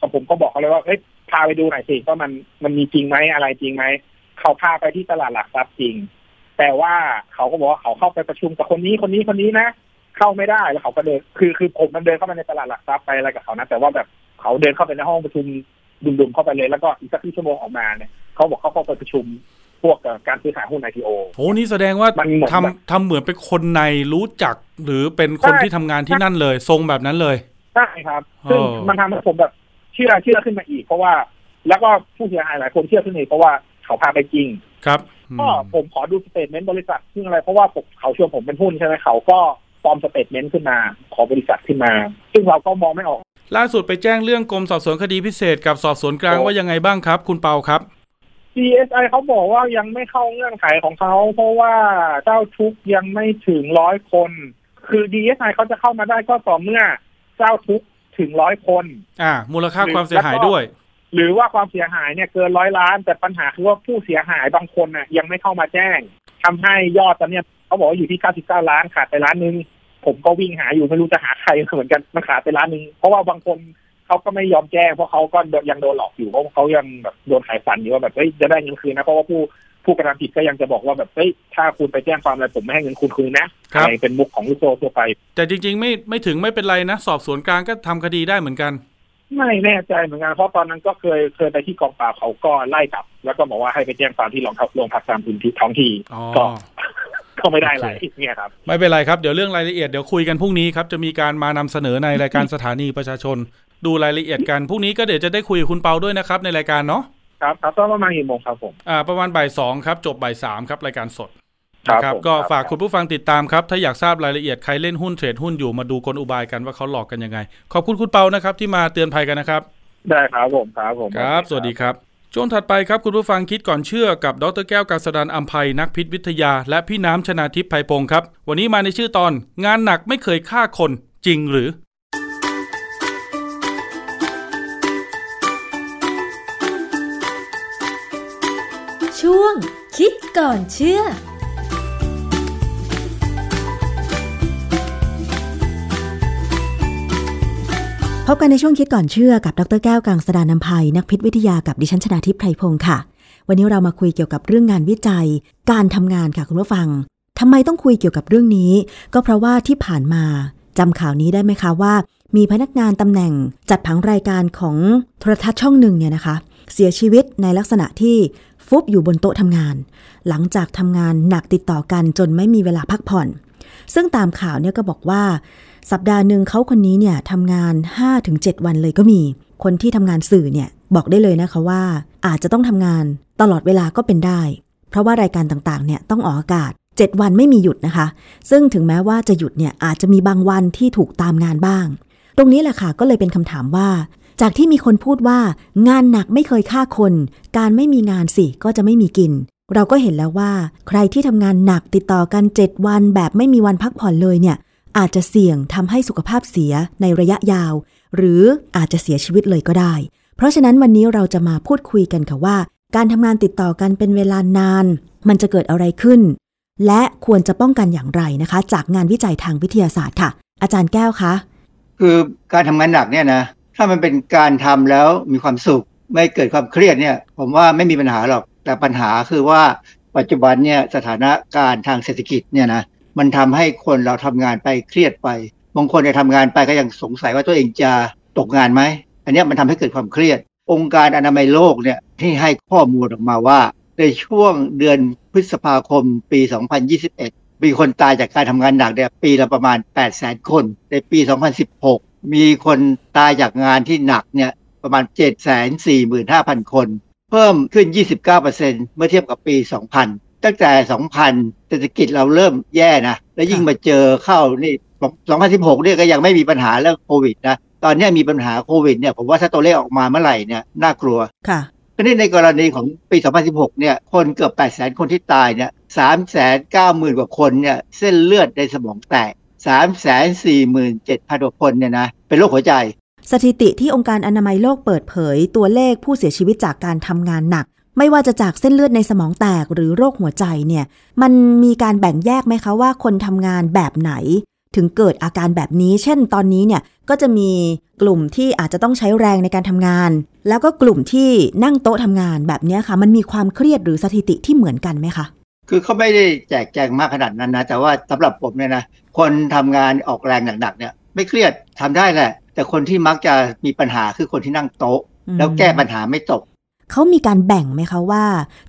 มผมก็บอกเขาเลยว่าเอ้ยพาไปดูหน่อยสิว่ามันมันมีจริงไหมอะไรจริงไหมเขาพาไปที่ตลาดหลักทรัพย์จริงแต่ว่าเขาก็บอกว่าเขาเข้าไปประชุมกับคนนี้คนนี้คนนี้นะเข้าไม่ได้แล้วเขาก็เดินคือคือผมมันเดินเข้ามาในตลาดหลักทรัพย์ไปอะไรกับเขานะแต่ว่าแบบเขาเดินเข้าไปในห้องประชุมดุมๆเข้าไปเลยแล้วก็อีกสักชั่วโมงออกมาเนี่ยเขาบอกเขาเข้าไปประชุมพวกการซื้อขายหุ้น ไอ พี โอ โหนี่แสดงว่าทำทำเหมือนเป็นคนในรู้จักหรือเป็นคนที่ทำงานที่นั่นเลยทรงแบบนั้นเลยใช่ครับซึ่งมันทำให้ผมแบบเชื่อเชื่อขึ้นมาอีกเพราะว่าแล้วก็ผู้เสียหายหลายคนเชื่อขึ้นมาอีกเพราะว่าเขาพาไปจริงครับก็ผมขอดูสเตทเมนต์บริษัทซึ่งอะไรเพราะว่าเขาชวนผมเป็นหุ้นใช่ไหมเขาก็ปลอมสเตทเมนต์ขึ้นมาขอบริษัทขึ้นมาซึ่งเราก็มองไม่ออกล่าสุดไปแจ้งเรื่องกรมสอบสวนคดีพิเศษกับสอบสวนกลางว่ายังไงบ้างครับคุณเปาครับ ซี เอส ไอ เขาบอกว่ายังไม่เข้าเงื่อนไขของเขาเพราะว่าเจ้าทุกข์ยังไม่ถึงร้อยคนคือ ดี เอส ไอ เขาจะเข้ามาได้ก็ต่อเมื่อเจ้าทุกข์ถึงร้อยคนอ่ามูลค่าความเสียหายด้วย หรือว่าความเสียหายเนี่ยเกินร้อยล้านแต่ปัญหาคือว่าผู้เสียหายบางคนน่ะยังไม่เข้ามาแจ้งทำให้ยอดตอนนี้เขาบอกว่าอยู่ที่เก้าสิบเก้าล้านขาดไปล้านนึงผมก็วิ่งหาอยู่ไม่รู้จะหาใครเหมือนกันมันขาดไปล้านนึงเพราะว่าบางคนเขาก็ไม่ยอมแจ้งเพราะเขาก็ยังโดนหลอกอยู่เพราะเขายังแบบโดนขายฝันอยู่ว่าแบบเฮ้ยจะได้เงินคืนนะเพราะว่าผู้ผู้กระทำผิดก็ยังจะบอกว่าแบบเฮ้ยถ้าคุณไปแจ้งความอะไรผมไม่ให้เงินคุณคืนนะอะไรเป็นมุกของลูกโซ่ทั่วไปแต่จริงๆไม่ไม่ถึงไม่เป็นไรนะสอบสวนกลางก็ทำคดีได้เหมือนกันไม่แน่ใจเหมือนกันเพราะตอนนั้นก็เคยเคยไปที่กองปราบเขาก็ไล่จับแล้วก็บอกว่าให้ไปแจ้งความที่โรงพักตามพื้นที่ท้องที่ก็ก็ไม่ได้อะไรเนี่ยครับไม่เป็นไรครับเดี๋ยวเรื่องรายละเอียดเดี๋ยวคุยกันพรุ่งนี้ครับจะมีการมานำเสนอในรายการสถานีประชาชนดูรายละเอียดกันพรุ่งนี้ก็เดี๋ยวจะได้คุยกับคุณเปาด้วยนะครับในรายการเนาะครับครับตอนประมาณกี่โมงครับผมอ่าประมาณบ่ายสองครับจบบ่ายสามครับรายการสดนะครับก็ฝากคุณผู้ฟังติดตามครับถ้าอยากทราบรายละเอียดใครเล่นหุ้นเทรดหุ้นอยู่มาดูกลอุบายกันว่าเขาหลอกกันยังไงขอบคุณคุณเปานะครับที่มาเตือนภัยกันนะครับได้ครับผมครับผมครับสวัสดีครับช่วงถัดไปครับคุณผู้ฟังคิดก่อนเชื่อกับดร.แก้วกาญจนานอำไพนักพิษวิทยาและพี่น้ำชนาทิพย์ไพพงศ์ครับวันนี้มาในชื่อตอนงานหนักไม่เคยฆ่าคนจริงหรือช่วงคิดก่อนเชื่อพบกันในช่วงคิดก่อนเชื่อกับดร.แก้วกังสดาลอำไพนักพิษวิทยากับดิฉันชนาทิพย์ไพพงศ์ค่ะวันนี้เรามาคุยเกี่ยวกับเรื่องงานวิจัยการทำงานค่ะคุณผู้ฟังทำไมต้องคุยเกี่ยวกับเรื่องนี้ก็เพราะว่าที่ผ่านมาจำข่าวนี้ได้ไหมคะว่ามีพนักงานตำแหน่งจัดผังรายการของโทรทัศน์ช่องหนึ่งเนี่ยนะคะเสียชีวิตในลักษณะที่ฟุบอยู่บนโต๊ะทำงานหลังจากทำงานหนักติดต่อกันจนไม่มีเวลาพักผ่อนซึ่งตามข่าวเนี่ยก็บอกว่าสัปดาห์หนึ่งเขาคนนี้เนี่ยทำงาน ห้าถึงเจ็ด วันเลยก็มีคนที่ทำงานสื่อเนี่ยบอกได้เลยนะคะว่าอาจจะต้องทำงานตลอดเวลาก็เป็นได้เพราะว่ารายการต่างๆเนี่ยต้องออกอากาศเจ็ดวันไม่มีหยุดนะคะซึ่งถึงแม้ว่าจะหยุดเนี่ยอาจจะมีบางวันที่ถูกตามงานบ้างตรงนี้แหละค่ะก็เลยเป็นคำถามว่าจากที่มีคนพูดว่างานหนักไม่เคยฆ่าคนการไม่มีงานสิก็จะไม่มีกินเราก็เห็นแล้วว่าใครที่ทำงานหนักติดต่อกันเจ็ดวันแบบไม่มีวันพักผ่อนเลยเนี่ยอาจจะเสี่ยงทำให้สุขภาพเสียในระยะยาวหรืออาจจะเสียชีวิตเลยก็ได้เพราะฉะนั้นวันนี้เราจะมาพูดคุยกันค่ะว่าการทำงานติดต่อกันเป็นเวลานานมันจะเกิดอะไรขึ้นและควรจะป้องกันอย่างไรนะคะจากงานวิจัยทางวิทยาศาสตร์ค่ะอาจารย์แก้วคะคือการทำงานหนักเนี่ยนะถ้ามันเป็นการทำแล้วมีความสุขไม่เกิดความเครียดเนี่ยผมว่าไม่มีปัญหาหรอกแต่ปัญหาคือว่าปัจจุบันเนี่ยสถานการณ์ทางเศรษฐกิจเนี่ยนะมันทำให้คนเราทำงานไปเครียดไปบางคนจะทำงานไปก็ยังสงสัยว่าตัวเองจะตกงานไหมอันนี้มันทำให้เกิดความเครียดองค์การอนามัยโลกเนี่ยที่ให้ข้อมูลออกมาว่าในช่วงเดือนพฤษภาคมปีสองพันยี่สิบเอ็ดมีคนตายจากการทำงานหนักเนี่ยปีละประมาณ แปดแสน คนในปีสองพันสิบหกมีคนตายจากงานที่หนักเนี่ยประมาณ เจ็ดแสนสี่หมื่นห้าพัน คนเพิ่มขึ้น ยี่สิบเก้าเปอร์เซ็นต์ เมื่อเทียบกับปีสองพันตั้งแต่ สองพัน เศรษฐกิจเราเริ่มแย่นะแล้วยิ่งมาเจอเข้านี่สองพันสิบหกเนี่ยก็ยังไม่มีปัญหาเรื่องโควิดนะตอนนี้มีปัญหาโควิดเนี่ยผมว่าถ้าตัวเลขออกมาเมื่อไหร่เนี่ยน่ากลัวค่ะทีนี้ในกรณีของปีสองพันสิบหกเนี่ยคนเกือบ แปดแสน คนที่ตายเนี่ย สามแสนเก้าหมื่น กว่าคนเนี่ยเส้นเลือดในสมองแตก สามแสนสี่หมื่นเจ็ดพัน กว่าคนเนี่ยนะเป็นโรคหัวใจสถิติที่องค์การอนามัยโลกเปิดเผยตัวเลขผู้เสียชีวิตจากการทำงานหนักไม่ว่าจะจากเส้นเลือดในสมองแตกหรือโรคหัวใจเนี่ยมันมีการแบ่งแยกไหมคะว่าคนทำงานแบบไหนถึงเกิดอาการแบบนี้เช่นตอนนี้เนี่ยก็จะมีกลุ่มที่อาจจะต้องใช้แรงในการทำงานแล้วก็กลุ่มที่นั่งโต๊ะทำงานแบบนี้ค่ะมันมีความเครียดหรือสถิติที่เหมือนกันไหมคะคือเขาไม่ได้แจกแจงมากขนาดนั้นนะแต่ว่าสำหรับผมเนี่ยนะคนทำงานออกแรงหนักๆเนี่ยไม่เครียดทำได้แหละแต่คนที่มักจะมีปัญหาคือคนที่นั่งโต๊ะแล้วแก้ปัญหาไม่ตกเขามีการแบ่งไหมคะว่า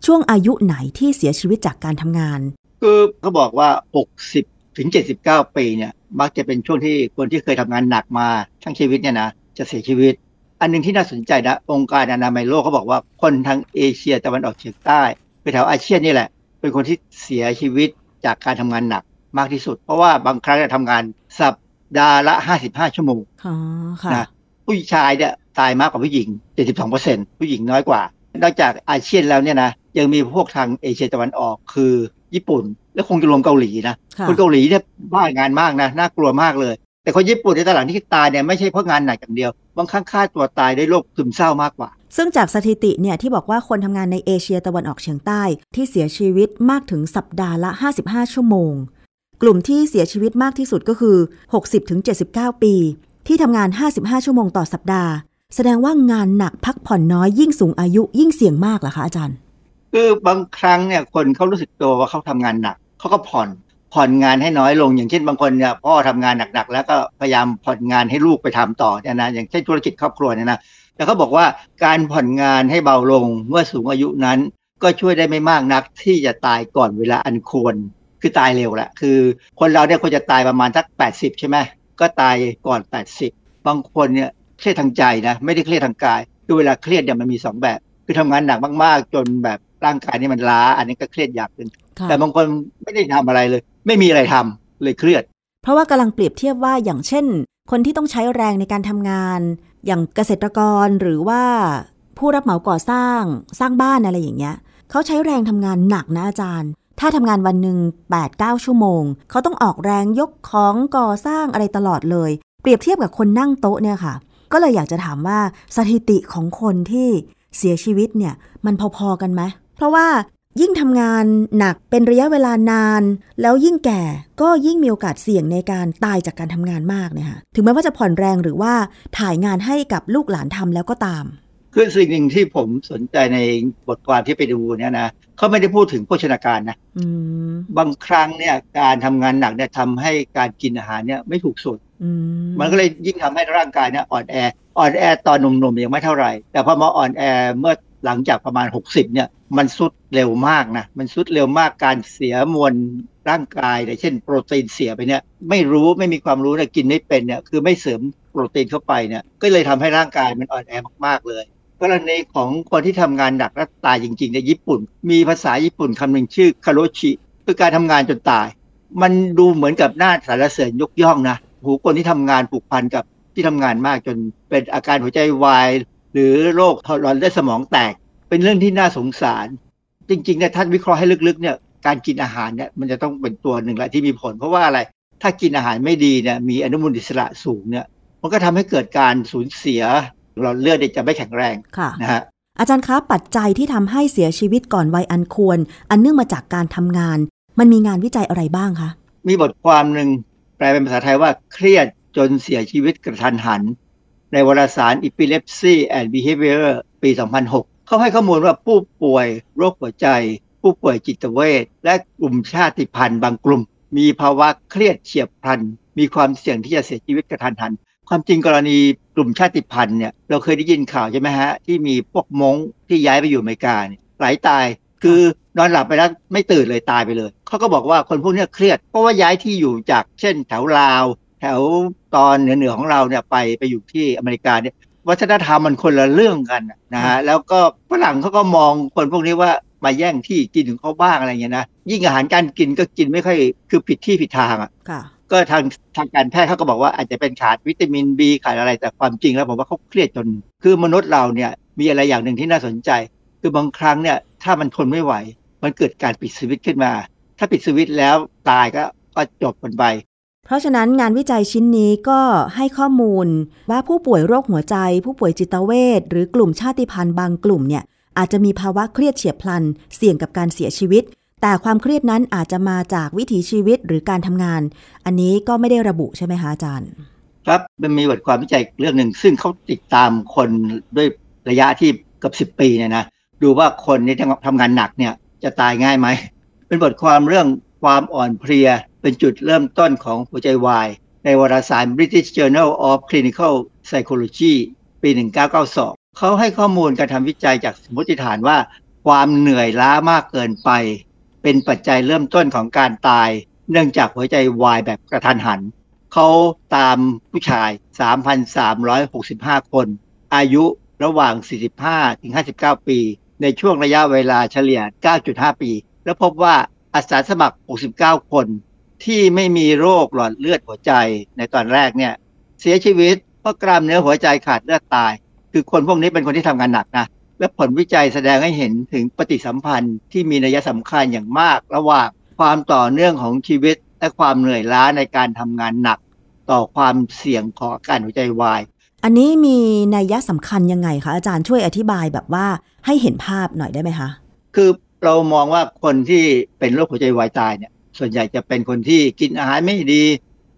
ช่วงอายุไหนที่เสียชีวิตจากการทำงานคือเขาบอกว่า หกสิบถึงเจ็ดสิบเก้า ปีเนี่ยมักจะเป็นช่วงที่คนที่เคยทำงานหนักมาทั้งชีวิตเนี่ยนะจะเสียชีวิตอันนึงที่น่าสนใจนะองค์การอนามัยโลกเขาบอกว่าคนทางเอเชียตะวันออกเฉียงใต้ไปแถวอาเซียนนี่แหละเป็นคนที่เสียชีวิตจากการทำงานหนักมากที่สุดเพราะว่าบางครั้งจะทำงานสัปดาห์ละห้าสิบห้าชั่วโมงนะผู้ชายเนี่ยตายมากกว่าผู้หญิง เจ็ดสิบสองเปอร์เซ็นต์ ผู้หญิงน้อยกว่านอกจากอาเซียนแล้วเนี่ยนะยังมีพวกทางเอเชียตะวันออกคือญี่ปุ่นและคงจะรวมเกาหลีนะคนเกาหลีเนี่ยบ้างานมากนะน่ากลัวมากเลยแต่คนญี่ปุ่นในตลาดที่ตายเนี่ยไม่ใช่เพราะงานหนักอย่างเดียวบางครั้งฆ่าตัวตายด้วยโรคซึมเศร้ามากกว่า ซึ่งจากสถิติเนี่ยที่บอกว่าคนทำงานในเอเชียตะวันออกเฉียงใต้ที่เสียชีวิตมากถึงสัปดาห์ละห้าสิบห้าชั่วโมงกลุ่มที่เสียชีวิตมากที่สุดก็คือ หกสิบถึงเจ็ดสิบเก้า ปีที่ทำงานห้าสิบห้าชั่วโมงต่อสัปดาห์แสดงว่างานหนักพักผ่อนน้อยยิ่งสูงอายุยิ่งเสี่ยงมากเหรอคะอาจารย์คือบางครั้งเนี่ยคนเขารู้สึกตัวว่าเขาทำงานหนักเขาก็ผ่อนผ่อนงานให้น้อยลงอย่างเช่นบางคนเนี่ยพ่อทำงานหนักๆแล้วก็พยายามผ่อนงานให้ลูกไปทำต่อเนี่ยนะอย่างเช่นธุรกิจครอบครัวเนี่ยนะแล้วเขาบอกว่าการผ่อนงานให้เบาลงเมื่อสูงอายุนั้นก็ช่วยได้ไม่มากนักที่จะตายก่อนเวลาอันควรคือตายเร็วละคือคนเราเนี่ยควรจะตายประมาณสักแปดสิบใช่ไหมก็ตายก่อนแปดสิบบางคนเนี่ยเครียดทางใจนะไม่ได้เครียดทางกายคือเวลาเครียดเนี่ยมันมีสองแบบคือทำงานหนักมากๆจนแบบร่างกายนี่มันล้าอันนี้ก็เครียดอยากเป็นแต่บางคนไม่ได้ทำอะไรเลยไม่มีอะไรทำเลยเครียดเพราะว่ากำลังเปรียบเทียบว่าอย่างเช่นคนที่ต้องใช้แรงในการทำงานอย่างเกษตรกรหรือว่าผู้รับเหมาก่อสร้างสร้างบ้านอะไรอย่างเงี้ยเขาใช้แรงทำงานหนักนะอาจารย์ถ้าทำงานวันหนึ่ง แปดถึงเก้า ชั่วโมงเขาต้องออกแรงยกของก่อสร้างอะไรตลอดเลยเปรียบเทียบกับคนนั่งโต๊ะเนี่ยค่ะก็เลยอยากจะถามว่าสถิติของคนที่เสียชีวิตเนี่ยมันพอๆกันไหมเพราะว่ายิ่งทำงานหนักเป็นระยะเวลานานแล้วยิ่งแก่ก็ยิ่งมีโอกาสเสี่ยงในการตายจากการทำงานมากเนี่ยค่ะถึงแม้ว่าจะผ่อนแรงหรือว่าถ่ายงานให้กับลูกหลานทำแล้วก็ตามคือสิ่งหนึ่งที่ผมสนใจในบทความที่ไปดูเนี่ยนะเขาไม่ได้พูดถึงโภชนาการนะบางครั้งเนี่ยการทำงานหนักเนี่ยทำให้การกินอาหารเนี่ยไม่ถูกส่วนมันก็เลยยิ่งทำให้ร่างกายเนี่ยอ่อนแออ่อนแอตอนหนุ่มๆยังไม่เท่าไหร่แต่พอมาอ่อนแอเมื่อหลังจากประมาณหกสิบเนี่ยมันทรุดเร็วมากนะมันทรุดเร็วมากการเสียมวลร่างกายเช่นโปรตีนเสียไปเนี่ยไม่รู้ไม่มีความรู้นะกินไม่เป็นเนี่ยคือไม่เสริมโปรตีนเข้าไปเนี่ยก็เลยทำให้ร่างกายมันอ่อนแอมากๆเลยกรณีของคนที่ทำงานหนักและตายจริงๆในญี่ปุ่นมีภาษาญี่ปุ่นคำหนึ่งชื่อคาโรชิคือการทำงานจนตายมันดูเหมือนกับหน้าสรรเสริญยกย่องนะผู้คนที่ทำงานผูกพันกับที่ทำงานมากจนเป็นอาการหัวใจวายหรือโรคหลอดเลือดสมองแตกเป็นเรื่องที่น่าสงสารจริงๆนะท่านวิเคราะห์ให้ลึกๆเนี่ยการกินอาหารเนี่ยมันจะต้องเป็นตัวหนึ่งแหละที่มีผลเพราะว่าอะไรถ้ากินอาหารไม่ดีเนี่ยมีอนุมูลอิสระสูงเนี่ยมันก็ทำให้เกิดการสูญเสียหลอดเลือดจะไม่แข็งแรงนะฮะอาจารย์คะปัจจัยที่ทำให้เสียชีวิตก่อนวัยอันควรอันเนื่องมาจากการทำงานมันมีงานวิจัยอะไรบ้างคะมีบทความนึงแปลเป็นภาษาไทยว่าเครียดจนเสียชีวิตกระทันหันในวารสาร Epilepsy and Behavior ปี สองพันหกเขาให้ข้อมูลว่าผู้ป่วยโรคหัวใจผู้ป่วยจิตเวชและกลุ่มชาติพันธุ์บางกลุ่มมีภาวะเครียดเฉียบพลันมีความเสี่ยงที่จะเสียชีวิตกระทันหันความจริงกรณีกลุ่มชาติพันธุ์เนี่ยเราเคยได้ยินข่าวใช่ไหมฮะที่มีพวกม้งที่ย้ายไปอยู่อเมริกาหลายตายคือนอนหลับไปแล้วไม่ตื่นเลยตายไปเลยเขาก็บอกว่าคนพวกนี้เครียดเพราะว่าย้ายที่อยู่จากเช่นแถวลาวแถวตอนเหนือเหนือของเราเนี่ยไปไปอยู่ที่อเมริกาเนี่ยวัฒนธรรมมันคนละเรื่องกันนะฮะแล้วก็ฝรั่งเขาก็มองคนพวกนี้ว่ามาแย่งที่กินของเขาบ้างอะไรอย่างเงี้ยนะยิ่งอาหารการกินก็กินไม่ค่อยคือผิดที่ผิดทางอ่ะก็ทางทางการแพทย์เขาก็บอกว่าอาจจะเป็นขาดวิตามิน B ขาดอะไรแต่ความจริงแล้วผมว่าเขาเครียดจนคือมนุษย์เราเนี่ยมีอะไรอย่างหนึ่งที่น่าสนใจคือบางครั้งเนี่ยถ้ามันทนไม่ไหวมันเกิดการปิดสวิตช์ขึ้นมาถ้าปิดสวิตช์แล้วตายก็ก็จบกันไปเพราะฉะนั้นงานวิจัยชิ้นนี้ก็ให้ข้อมูลว่าผู้ป่วยโรคหัวใจผู้ป่วยจิตเวชหรือกลุ่มชาติพันธุ์บางกลุ่มเนี่ยอาจจะมีภาวะเครียดเฉียบพลันเสี่ยงกับการเสียชีวิตแต่ความเครียดนั้นอาจจะมาจากวิถีชีวิตหรือการทำงานอันนี้ก็ไม่ได้ระบุใช่ไหมคะอาจารย์ครับมันมีบทความวิจัยเรื่องหนึ่งซึ่งเขาติดตามคนด้วยระยะที่เกือบสิบปีเนี่ยนะดูว่าคนที่ทำงานหนักเนี่ยจะตายง่ายไหมเป็นบทความเรื่องความอ่อนเพลียเป็นจุดเริ่มต้นของหัวใจวายในวารสาร British Journal of Clinical Psychology ปี หนึ่งพันเก้าร้อยเก้าสิบสองเขาให้ข้อมูลการทำวิจัยจากสมมติฐานว่าความเหนื่อยล้ามากเกินไปเป็นปัจจัยเริ่มต้นของการตายเนื่องจากหัวใจวายแบบกระทันหันเขาตามผู้ชาย สามพันสามร้อยหกสิบห้า คนอายุระหว่าง สี่สิบห้าถึงห้าสิบเก้า ปีในช่วงระยะเวลาเฉลี่ย เก้าจุดห้า ปีแล้วพบว่าอาสาสมัครหกสิบเก้า คนที่ไม่มีโรคหลอดเลือดหัวใจในตอนแรกเนี่ยเสียชีวิตเพราะกล้ามเนื้อหัวใจขาดเลือดตายคือคนพวกนี้เป็นคนที่ทำงานหนักนะและผลวิจัยแสดงให้เห็นถึงปฏิสัมพันธ์ที่มีนัยสำคัญอย่างมากระหว่างความต่อเนื่องของชีวิตและความเหนื่อยล้าในการทำงานหนักต่อความเสี่ยงของอาการหัวใจวาย อันนี้มีนัยยะสำคัญยังไงคะอาจารย์ช่วยอธิบายแบบว่าให้เห็นภาพหน่อยได้ไหมคะคือเรามองว่าคนที่เป็นโรคหัวใจวายตายเนี่ยส่วนใหญ่จะเป็นคนที่กินอาหารไม่ดี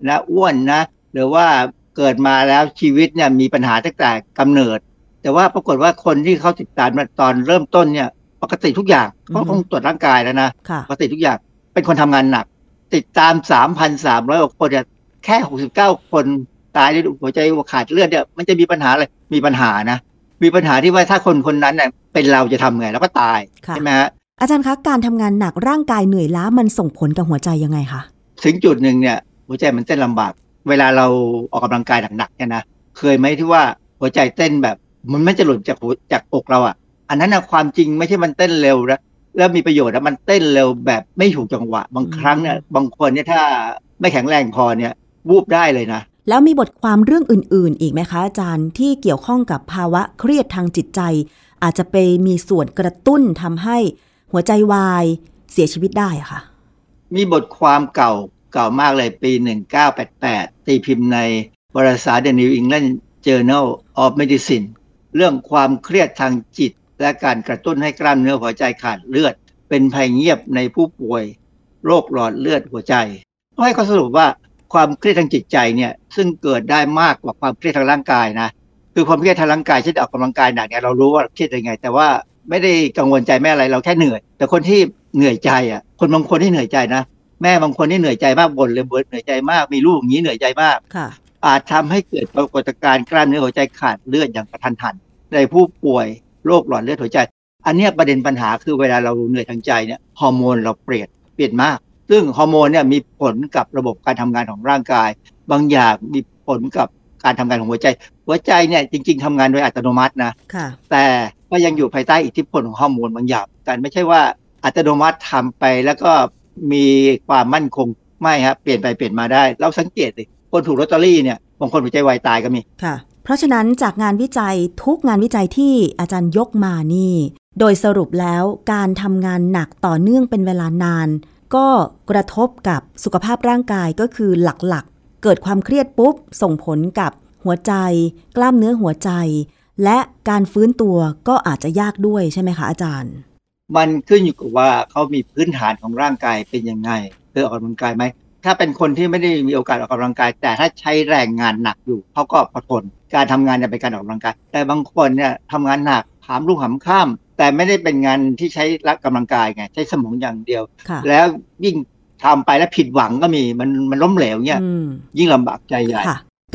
นะอ้วนนะหรือว่าเกิดมาแล้วชีวิตเนี่ยมีปัญหาตั้งแต่กำเนิดแต่ว่าปรากฏว่าคนที่เขาติดตามมาตอนเริ่มต้นเนี่ยปกติทุกอย่างเขาคงตรวจร่างกายแล้วนะปกติทุกอย่างเป็นคนทำงานหนักติดตาม สามพันสามร้อย กว่าคนเนี่ยแค่หกสิบเก้าคนตายด้วยหัวใจขาดเลือดเนี่ยมันจะมีปัญหาอะไรมีปัญหานะมีปัญหาที่ว่าถ้าคนคนนั้นเนี่ยเป็นเราจะทำไงแล้วก็ตายใช่ไหมฮะอาจารย์คะการทำงานหนักร่างกายเหนื่อยล้ามันส่งผลกับหัวใจยังไงคะถึงจุดหนึ่งเนี่ยหัวใจมันเต้นลำบากเวลาเราออกกำลังกายหนักๆเนี่ยนะเคยไหมที่ว่าหัวใจเต้นแบบมันไม่จะหลุดจากหัวจากอกเราอ่ะอันนั้นนะความจริงไม่ใช่มันเต้นเร็วนะแล้วมีประโยชน์นะมันเต้นเร็วแบบไม่ถูกจังหวะบางครั้งเนี่ยบางคนเนี่ยถ้าไม่แข็งแรงพอเนี่ยวูบได้เลยนะแล้วมีบทความเรื่องอื่นๆอีกไหมคะอาจารย์ที่เกี่ยวข้องกับภาวะเครียดทางจิตใจอาจจะไปมีส่วนกระตุ้นทำให้หัวใจวายเสียชีวิตได้ค่ะมีบทความเก่าเก่ามากเลยปีหนึ่งเก้าแปดแปดตีพิมพ์ในวารสาร The New England Journal of Medicine เรื่องความเครียดทางจิตและการกระตุ้นให้กล้ามเนื้อหัวใจขาดเลือดเป็นภัยเงียบในผู้ป่วยโรคหลอดเลือดหัวใจให้เขาสรุปว่าความเครียดทางจิตใจเนี่ยซึ่งเกิดได้มากกว่าความเครียดทางร่างกายนะคือความเครียดทางร่างกายเช่นออกกำลังกายหนักเนี่ยเรารู้ว่าเครียดยังไงแต่ว่าไม่ได้กังวลใจแม่อะไรเราแค่เหนื่อยแต่คนที่เหนื่อยใจอ่ะคนบางคนที่เหนื่อยใจนะแม่บางคนที่เหนื่อยใจมากบ่นเลยบ่นเหนื่อยใจมากมีลูกอย่างนี้เหนื่อยใจมากอาจทำให้เกิดปรากฏการณ์กล้ามเนื้อหัวใจขาดเลือดอย่างกระทันหันในผู้ป่วยโรคหลอดเลือดหัวใจอันนี้ประเด็นปัญหาคือเวลาเราเหนื่อยทางใจเนี่ยฮอร์โมนเราเปลี่ยนเปลี่ยนมากซึ่งฮอร์โมนเนี่ยมีผลกับระบบการทำงานของร่างกายบางอย่างมีผลกับการทำงานของหัวใจหัวใจเนี่ยจริงๆทำงานโดยอัตโนมัตินะแต่ก็ยังอยู่ภายใต้อิทธิพลของฮอร์โมนบางอย่างแต่ไม่ใช่ว่าอัตโนมัติทำไปแล้วก็มีความมั่นคงไม่ครับเปลี่ยนไปเปลี่ยนมาได้เราสังเกตสิคนถูกลอตเตอรี่เนี่ยบางคนหัวใจวายตายก็มีค่ะเพราะฉะนั้นจากงานวิจัยทุกงานวิจัยที่อาจารย์ยกมานี่โดยสรุปแล้วการทำงานหนักต่อเนื่องเป็นเวลานานก็กระทบกับสุขภาพร่างกายก็คือหลักๆเกิดความเครียดปุ๊บส่งผลกับหัวใจกล้ามเนื้อหัวใจและการฟื้นตัวก็อาจจะยากด้วยใช่ไหมคะอาจารย์มันขึ้นอยู่กับว่าเขามีพื้นฐานของร่างกายเป็นยังไงเพื่อออกกำลังกายไหมถ้าเป็นคนที่ไม่ได้มีโอกาสออกกำลังกายแต่ถ้าใช้แรงงานหนักอยู่เขาก็พอทนการทำงานจะเป็นการออกกำลังกายแต่บางคนเนี่ยทำงานหนักหามรุ่งหามค่ำแต่ไม่ได้เป็นงานที่ใช้รักกำลังกายไงใช้สมองอย่างเดียวแล้วยิ่งทำไปแล้วผิดหวังก็มีมันมันล้มเหลวเนี่ยยิ่งลำบากใจใหญ่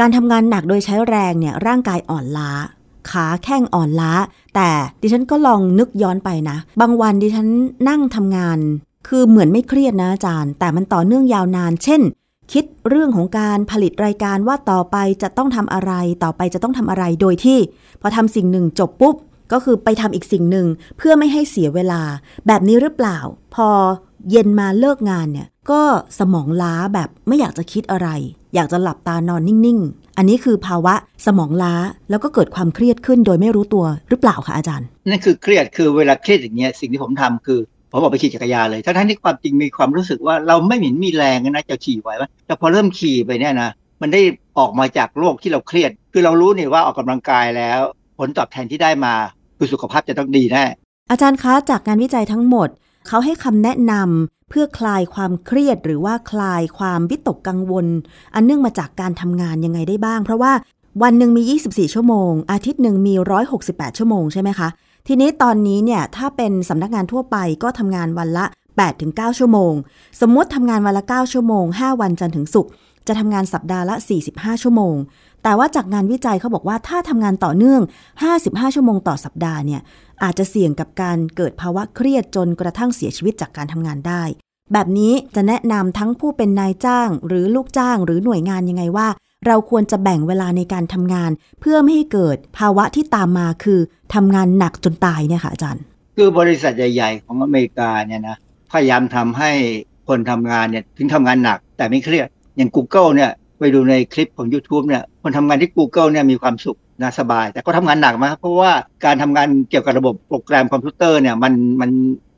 การทำงานหนักโดยใช้แรงเนี่ยร่างกายอ่อนล้าขาแข้งอ่อนล้าแต่ดิฉันก็ลองนึกย้อนไปนะบางวันดิฉันนั่งทำงานคือเหมือนไม่เครียดนะอาจารย์แต่มันต่อเนื่องยาวนานเช่นคิดเรื่องของการผลิตรายการว่าต่อไปจะต้องทำอะไรต่อไปจะต้องทำอะไรโดยที่พอทำสิ่งหนึ่งจบปุ๊บก็คือไปทำอีกสิ่งหนึ่งเพื่อไม่ให้เสียเวลาแบบนี้หรือเปล่าพอเย็นมาเลิกงานเนี่ยก็สมองล้าแบบไม่อยากจะคิดอะไรอยากจะหลับตานอนนิ่งๆอันนี้คือภาวะสมองล้าแล้วก็เกิดความเครียดขึ้นโดยไม่รู้ตัวหรือเปล่าคะอาจารย์นั่นคือเครียดคือเวลาเครียดอย่างเงี้ยสิ่งที่ผมทำคือผมบอกไปขี่จักรยานเลยทั้งๆที่ความจริงมีความรู้สึกว่าเราไม่เห็นมีแรงนะจะขี่ไหวมั้ยแต่พอเริ่มขี่ไปเนี่ยนะมันได้ออกมาจากโรคที่เราเครียดคือเรารู้นี่ว่าออกกำลังกายแล้วผลตอบแทนที่ได้มาคือสุขภาพจะต้องดีแน่อาจารย์คะจากงานวิจัยทั้งหมดเขาให้คำแนะนำเพื่อคลายความเครียดหรือว่าคลายความวิตกกังวลอันเนื่องมาจากการทำงานยังไงได้บ้างเพราะว่าวันหนึ่งมียี่สิบสี่ชั่วโมงอาทิตย์หนึ่งมีหนึ่งร้อยหกสิบแปดชั่วโมงใช่ไหมคะทีนี้ตอนนี้เนี่ยถ้าเป็นสำนักงานทั่วไปก็ทำงานวันละ แปดถึงเก้า ชั่วโมงสมมติทำงานวันละเก้าชั่วโมงห้าวันจันทร์ถึงศุกร์จะทำงานสัปดาห์ละสี่สิบห้าชั่วโมงแต่ว่าจากงานวิจัยเขาบอกว่าถ้าทำงานต่อเนื่องห้าสิบห้าชั่วโมงต่อสัปดาห์เนี่ยอาจจะเสี่ยงกับการเกิดภาวะเครียดจนกระทั่งเสียชีวิตจากการทำงานได้แบบนี้จะแนะนำทั้งผู้เป็นนายจ้างหรือลูกจ้างหรือหน่วยงานยังไงว่าเราควรจะแบ่งเวลาในการทำงานเพื่อไม่ให้เกิดภาวะที่ตามมาคือทำงานหนักจนตายเนี่ยค่ะอาจารย์คือบริษัทใหญ่ๆของอเมริกาเนี่ยนะพยายามทำให้คนทำงานเนี่ยถึงทำงานหนักแต่ไม่เครียดอย่าง Google เนี่ยไปดูในคลิปของ YouTube เนี่ยคนทำงานที่ Google เนี่ยมีความสุขนะสบายแต่ก็ทำงานหนักมากเพราะว่าการทำงานเกี่ยวกับระบบโปรแกรมคอมพิวเตอร์เนี่ยมันมัน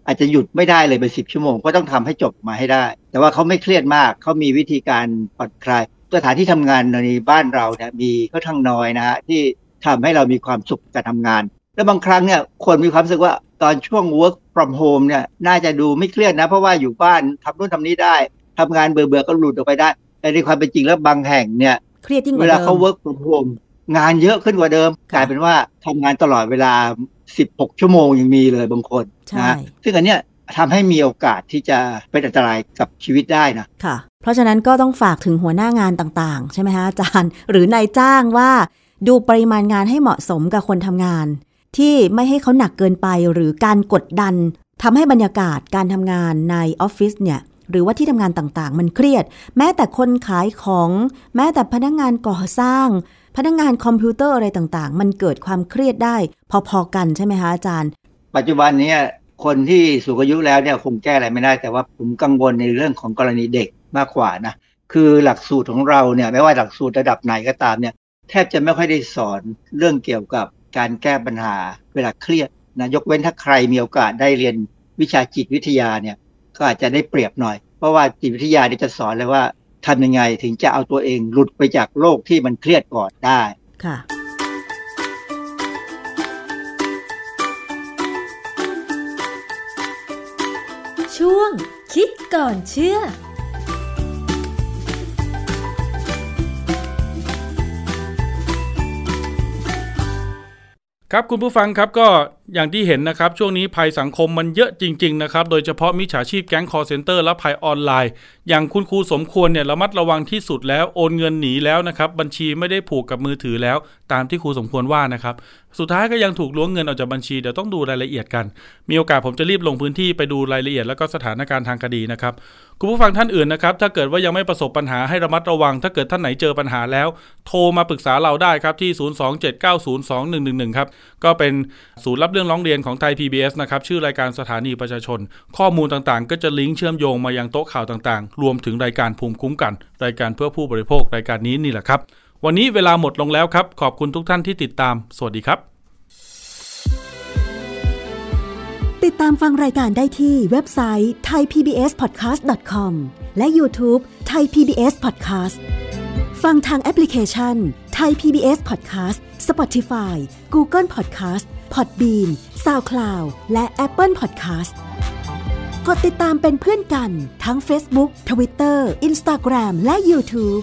อาจจะหยุดไม่ได้เลยเป็นสิบชั่วโมงก็ต้องทำให้จบมาให้ได้แต่ว่าเขาไม่เครียดมากเขามีวิธีการผ่อนคลาย สถานที่ทำงานในบ้านเราเนี่ยมีค่อนข้างน้อยนะฮะที่ทำให้เรามีความสุขการทำงานแล้วบางครั้งเนี่ยคนมีความรู้สึกว่าตอนช่วง work from home เนี่ยน่าจะดูไม่เครียดนะเพราะว่าอยู่บ้านทำนู่นทำนี้ได้ทำงานเบื่อเบื่อก็หลุดออกไปได้แต่ในความเป็นจริงแล้วบางแห่งเนี่ยเวลาเขา work from home งานเยอะขึ้นกว่าเดิมกลายเป็นว่าทำงานตลอดเวลาสิบหกชั่วโมงยังมีเลยบางคนนะซึ่งอันเนี้ยทำให้มีโอกาสที่จะเป็นอันตรายกับชีวิตได้นะค่ะเพราะฉะนั้นก็ต้องฝากถึงหัวหน้างานต่างๆใช่ไหมฮะอาจารย์หรือนายจ้างว่าดูปริมาณงานให้เหมาะสมกับคนทำงานที่ไม่ให้เขาหนักเกินไปหรือการกดดันทำให้บรรยากาศการทำงานในออฟฟิศเนี่ยหรือว่าที่ทำงานต่างๆมันเครียดแม้แต่คนขายของแม้แต่พนักงานก่อสร้างพนักงานคอมพิวเตอร์อะไรต่างๆมันเกิดความเครียดได้พอๆกันใช่ไหมคะอาจารย์ปัจจุบันนี้คนที่สูงอายุแล้วเนี่ยคงแก้อะไรไม่ได้แต่ว่าผมกังวลในเรื่องของกรณีเด็กมากกว่านะคือหลักสูตรของเราเนี่ยไม่ว่าหลักสูตรระดับไหนก็ตามเนี่ยแทบจะไม่ค่อยได้สอนเรื่องเกี่ยวกับการแก้ปัญหาเวลาเครียดนะยกเว้นถ้าใครมีโอกาสได้เรียนวิชาจิตวิทยาเนี่ยก็อาจจะได้เปรียบหน่อยเพราะว่าจิตวิทยาเนี่ยจะสอนเลยว่าทำยังไงถึงจะเอาตัวเองหลุดไปจากโลกที่มันเครียดก่อนได้ค่ะช่วงคิดก่อนเชื่อครับคุณผู้ฟังครับก็อย่างที่เห็นนะครับช่วงนี้ภัยสังคมมันเยอะจริงๆนะครับโดยเฉพาะมิจฉาชีพแก๊งคอลเซ็นเตอร์และภัยออนไลน์อย่างคุณครูสมควรเนี่ยระมัดระวังที่สุดแล้วโอนเงินหนีแล้วนะครับบัญชีไม่ได้ผูกกับมือถือแล้วตามที่ครูสมควรว่านะครับสุดท้ายก็ยังถูกล้วงเงินออกจากบัญชีเดี๋ยวต้องดูรายละเอียดกันมีโอกาสผมจะรีบลงพื้นที่ไปดูรายละเอียดแล้วก็สถานการณ์ทางคดีนะครับคุณผู้ฟังท่านอื่นนะครับถ้าเกิดว่ายังไม่ประสบปัญหาให้ระมัดระวังถ้าเกิดท่านไหนเจอปัญหาแล้วโทรมาปรึกษาเราได้ครับที่ศูนย์ สอง เจ็ด เก้า ศูนย์ สอง หนึ่ง หนึ่ง หนึ่งครับก็เป็นศูนย์รับเรื่องร้องเรียนของไทย พี บี เอส นะครับชื่อรายการสถานีประชาชนข้อมูลต่างๆก็จะลิงก์เชื่อมโยงมายังโต๊ะข่าวต่างๆรวมถึงรายการภูมิคุ้มกันรายการเพื่อผู้บริโภครายการนี้นี่แหละครับวันนี้เวลาหมดลงแล้วครับขอบคุณทุกท่านที่ติดตามสวัสดีครับติดตามฟังรายการได้ที่เว็บไซต์ ไทย พี บี เอส พอดแคสต์ ดอท คอม และ YouTube thaipbspodcast ฟังทางแอปพลิเคชัน ไทย พี บี เอส พอดแคสต์ Spotify Google Podcast Podbean SoundCloud และ Apple Podcast กดติดตามเป็นเพื่อนกันทั้ง Facebook Twitter Instagram และ YouTube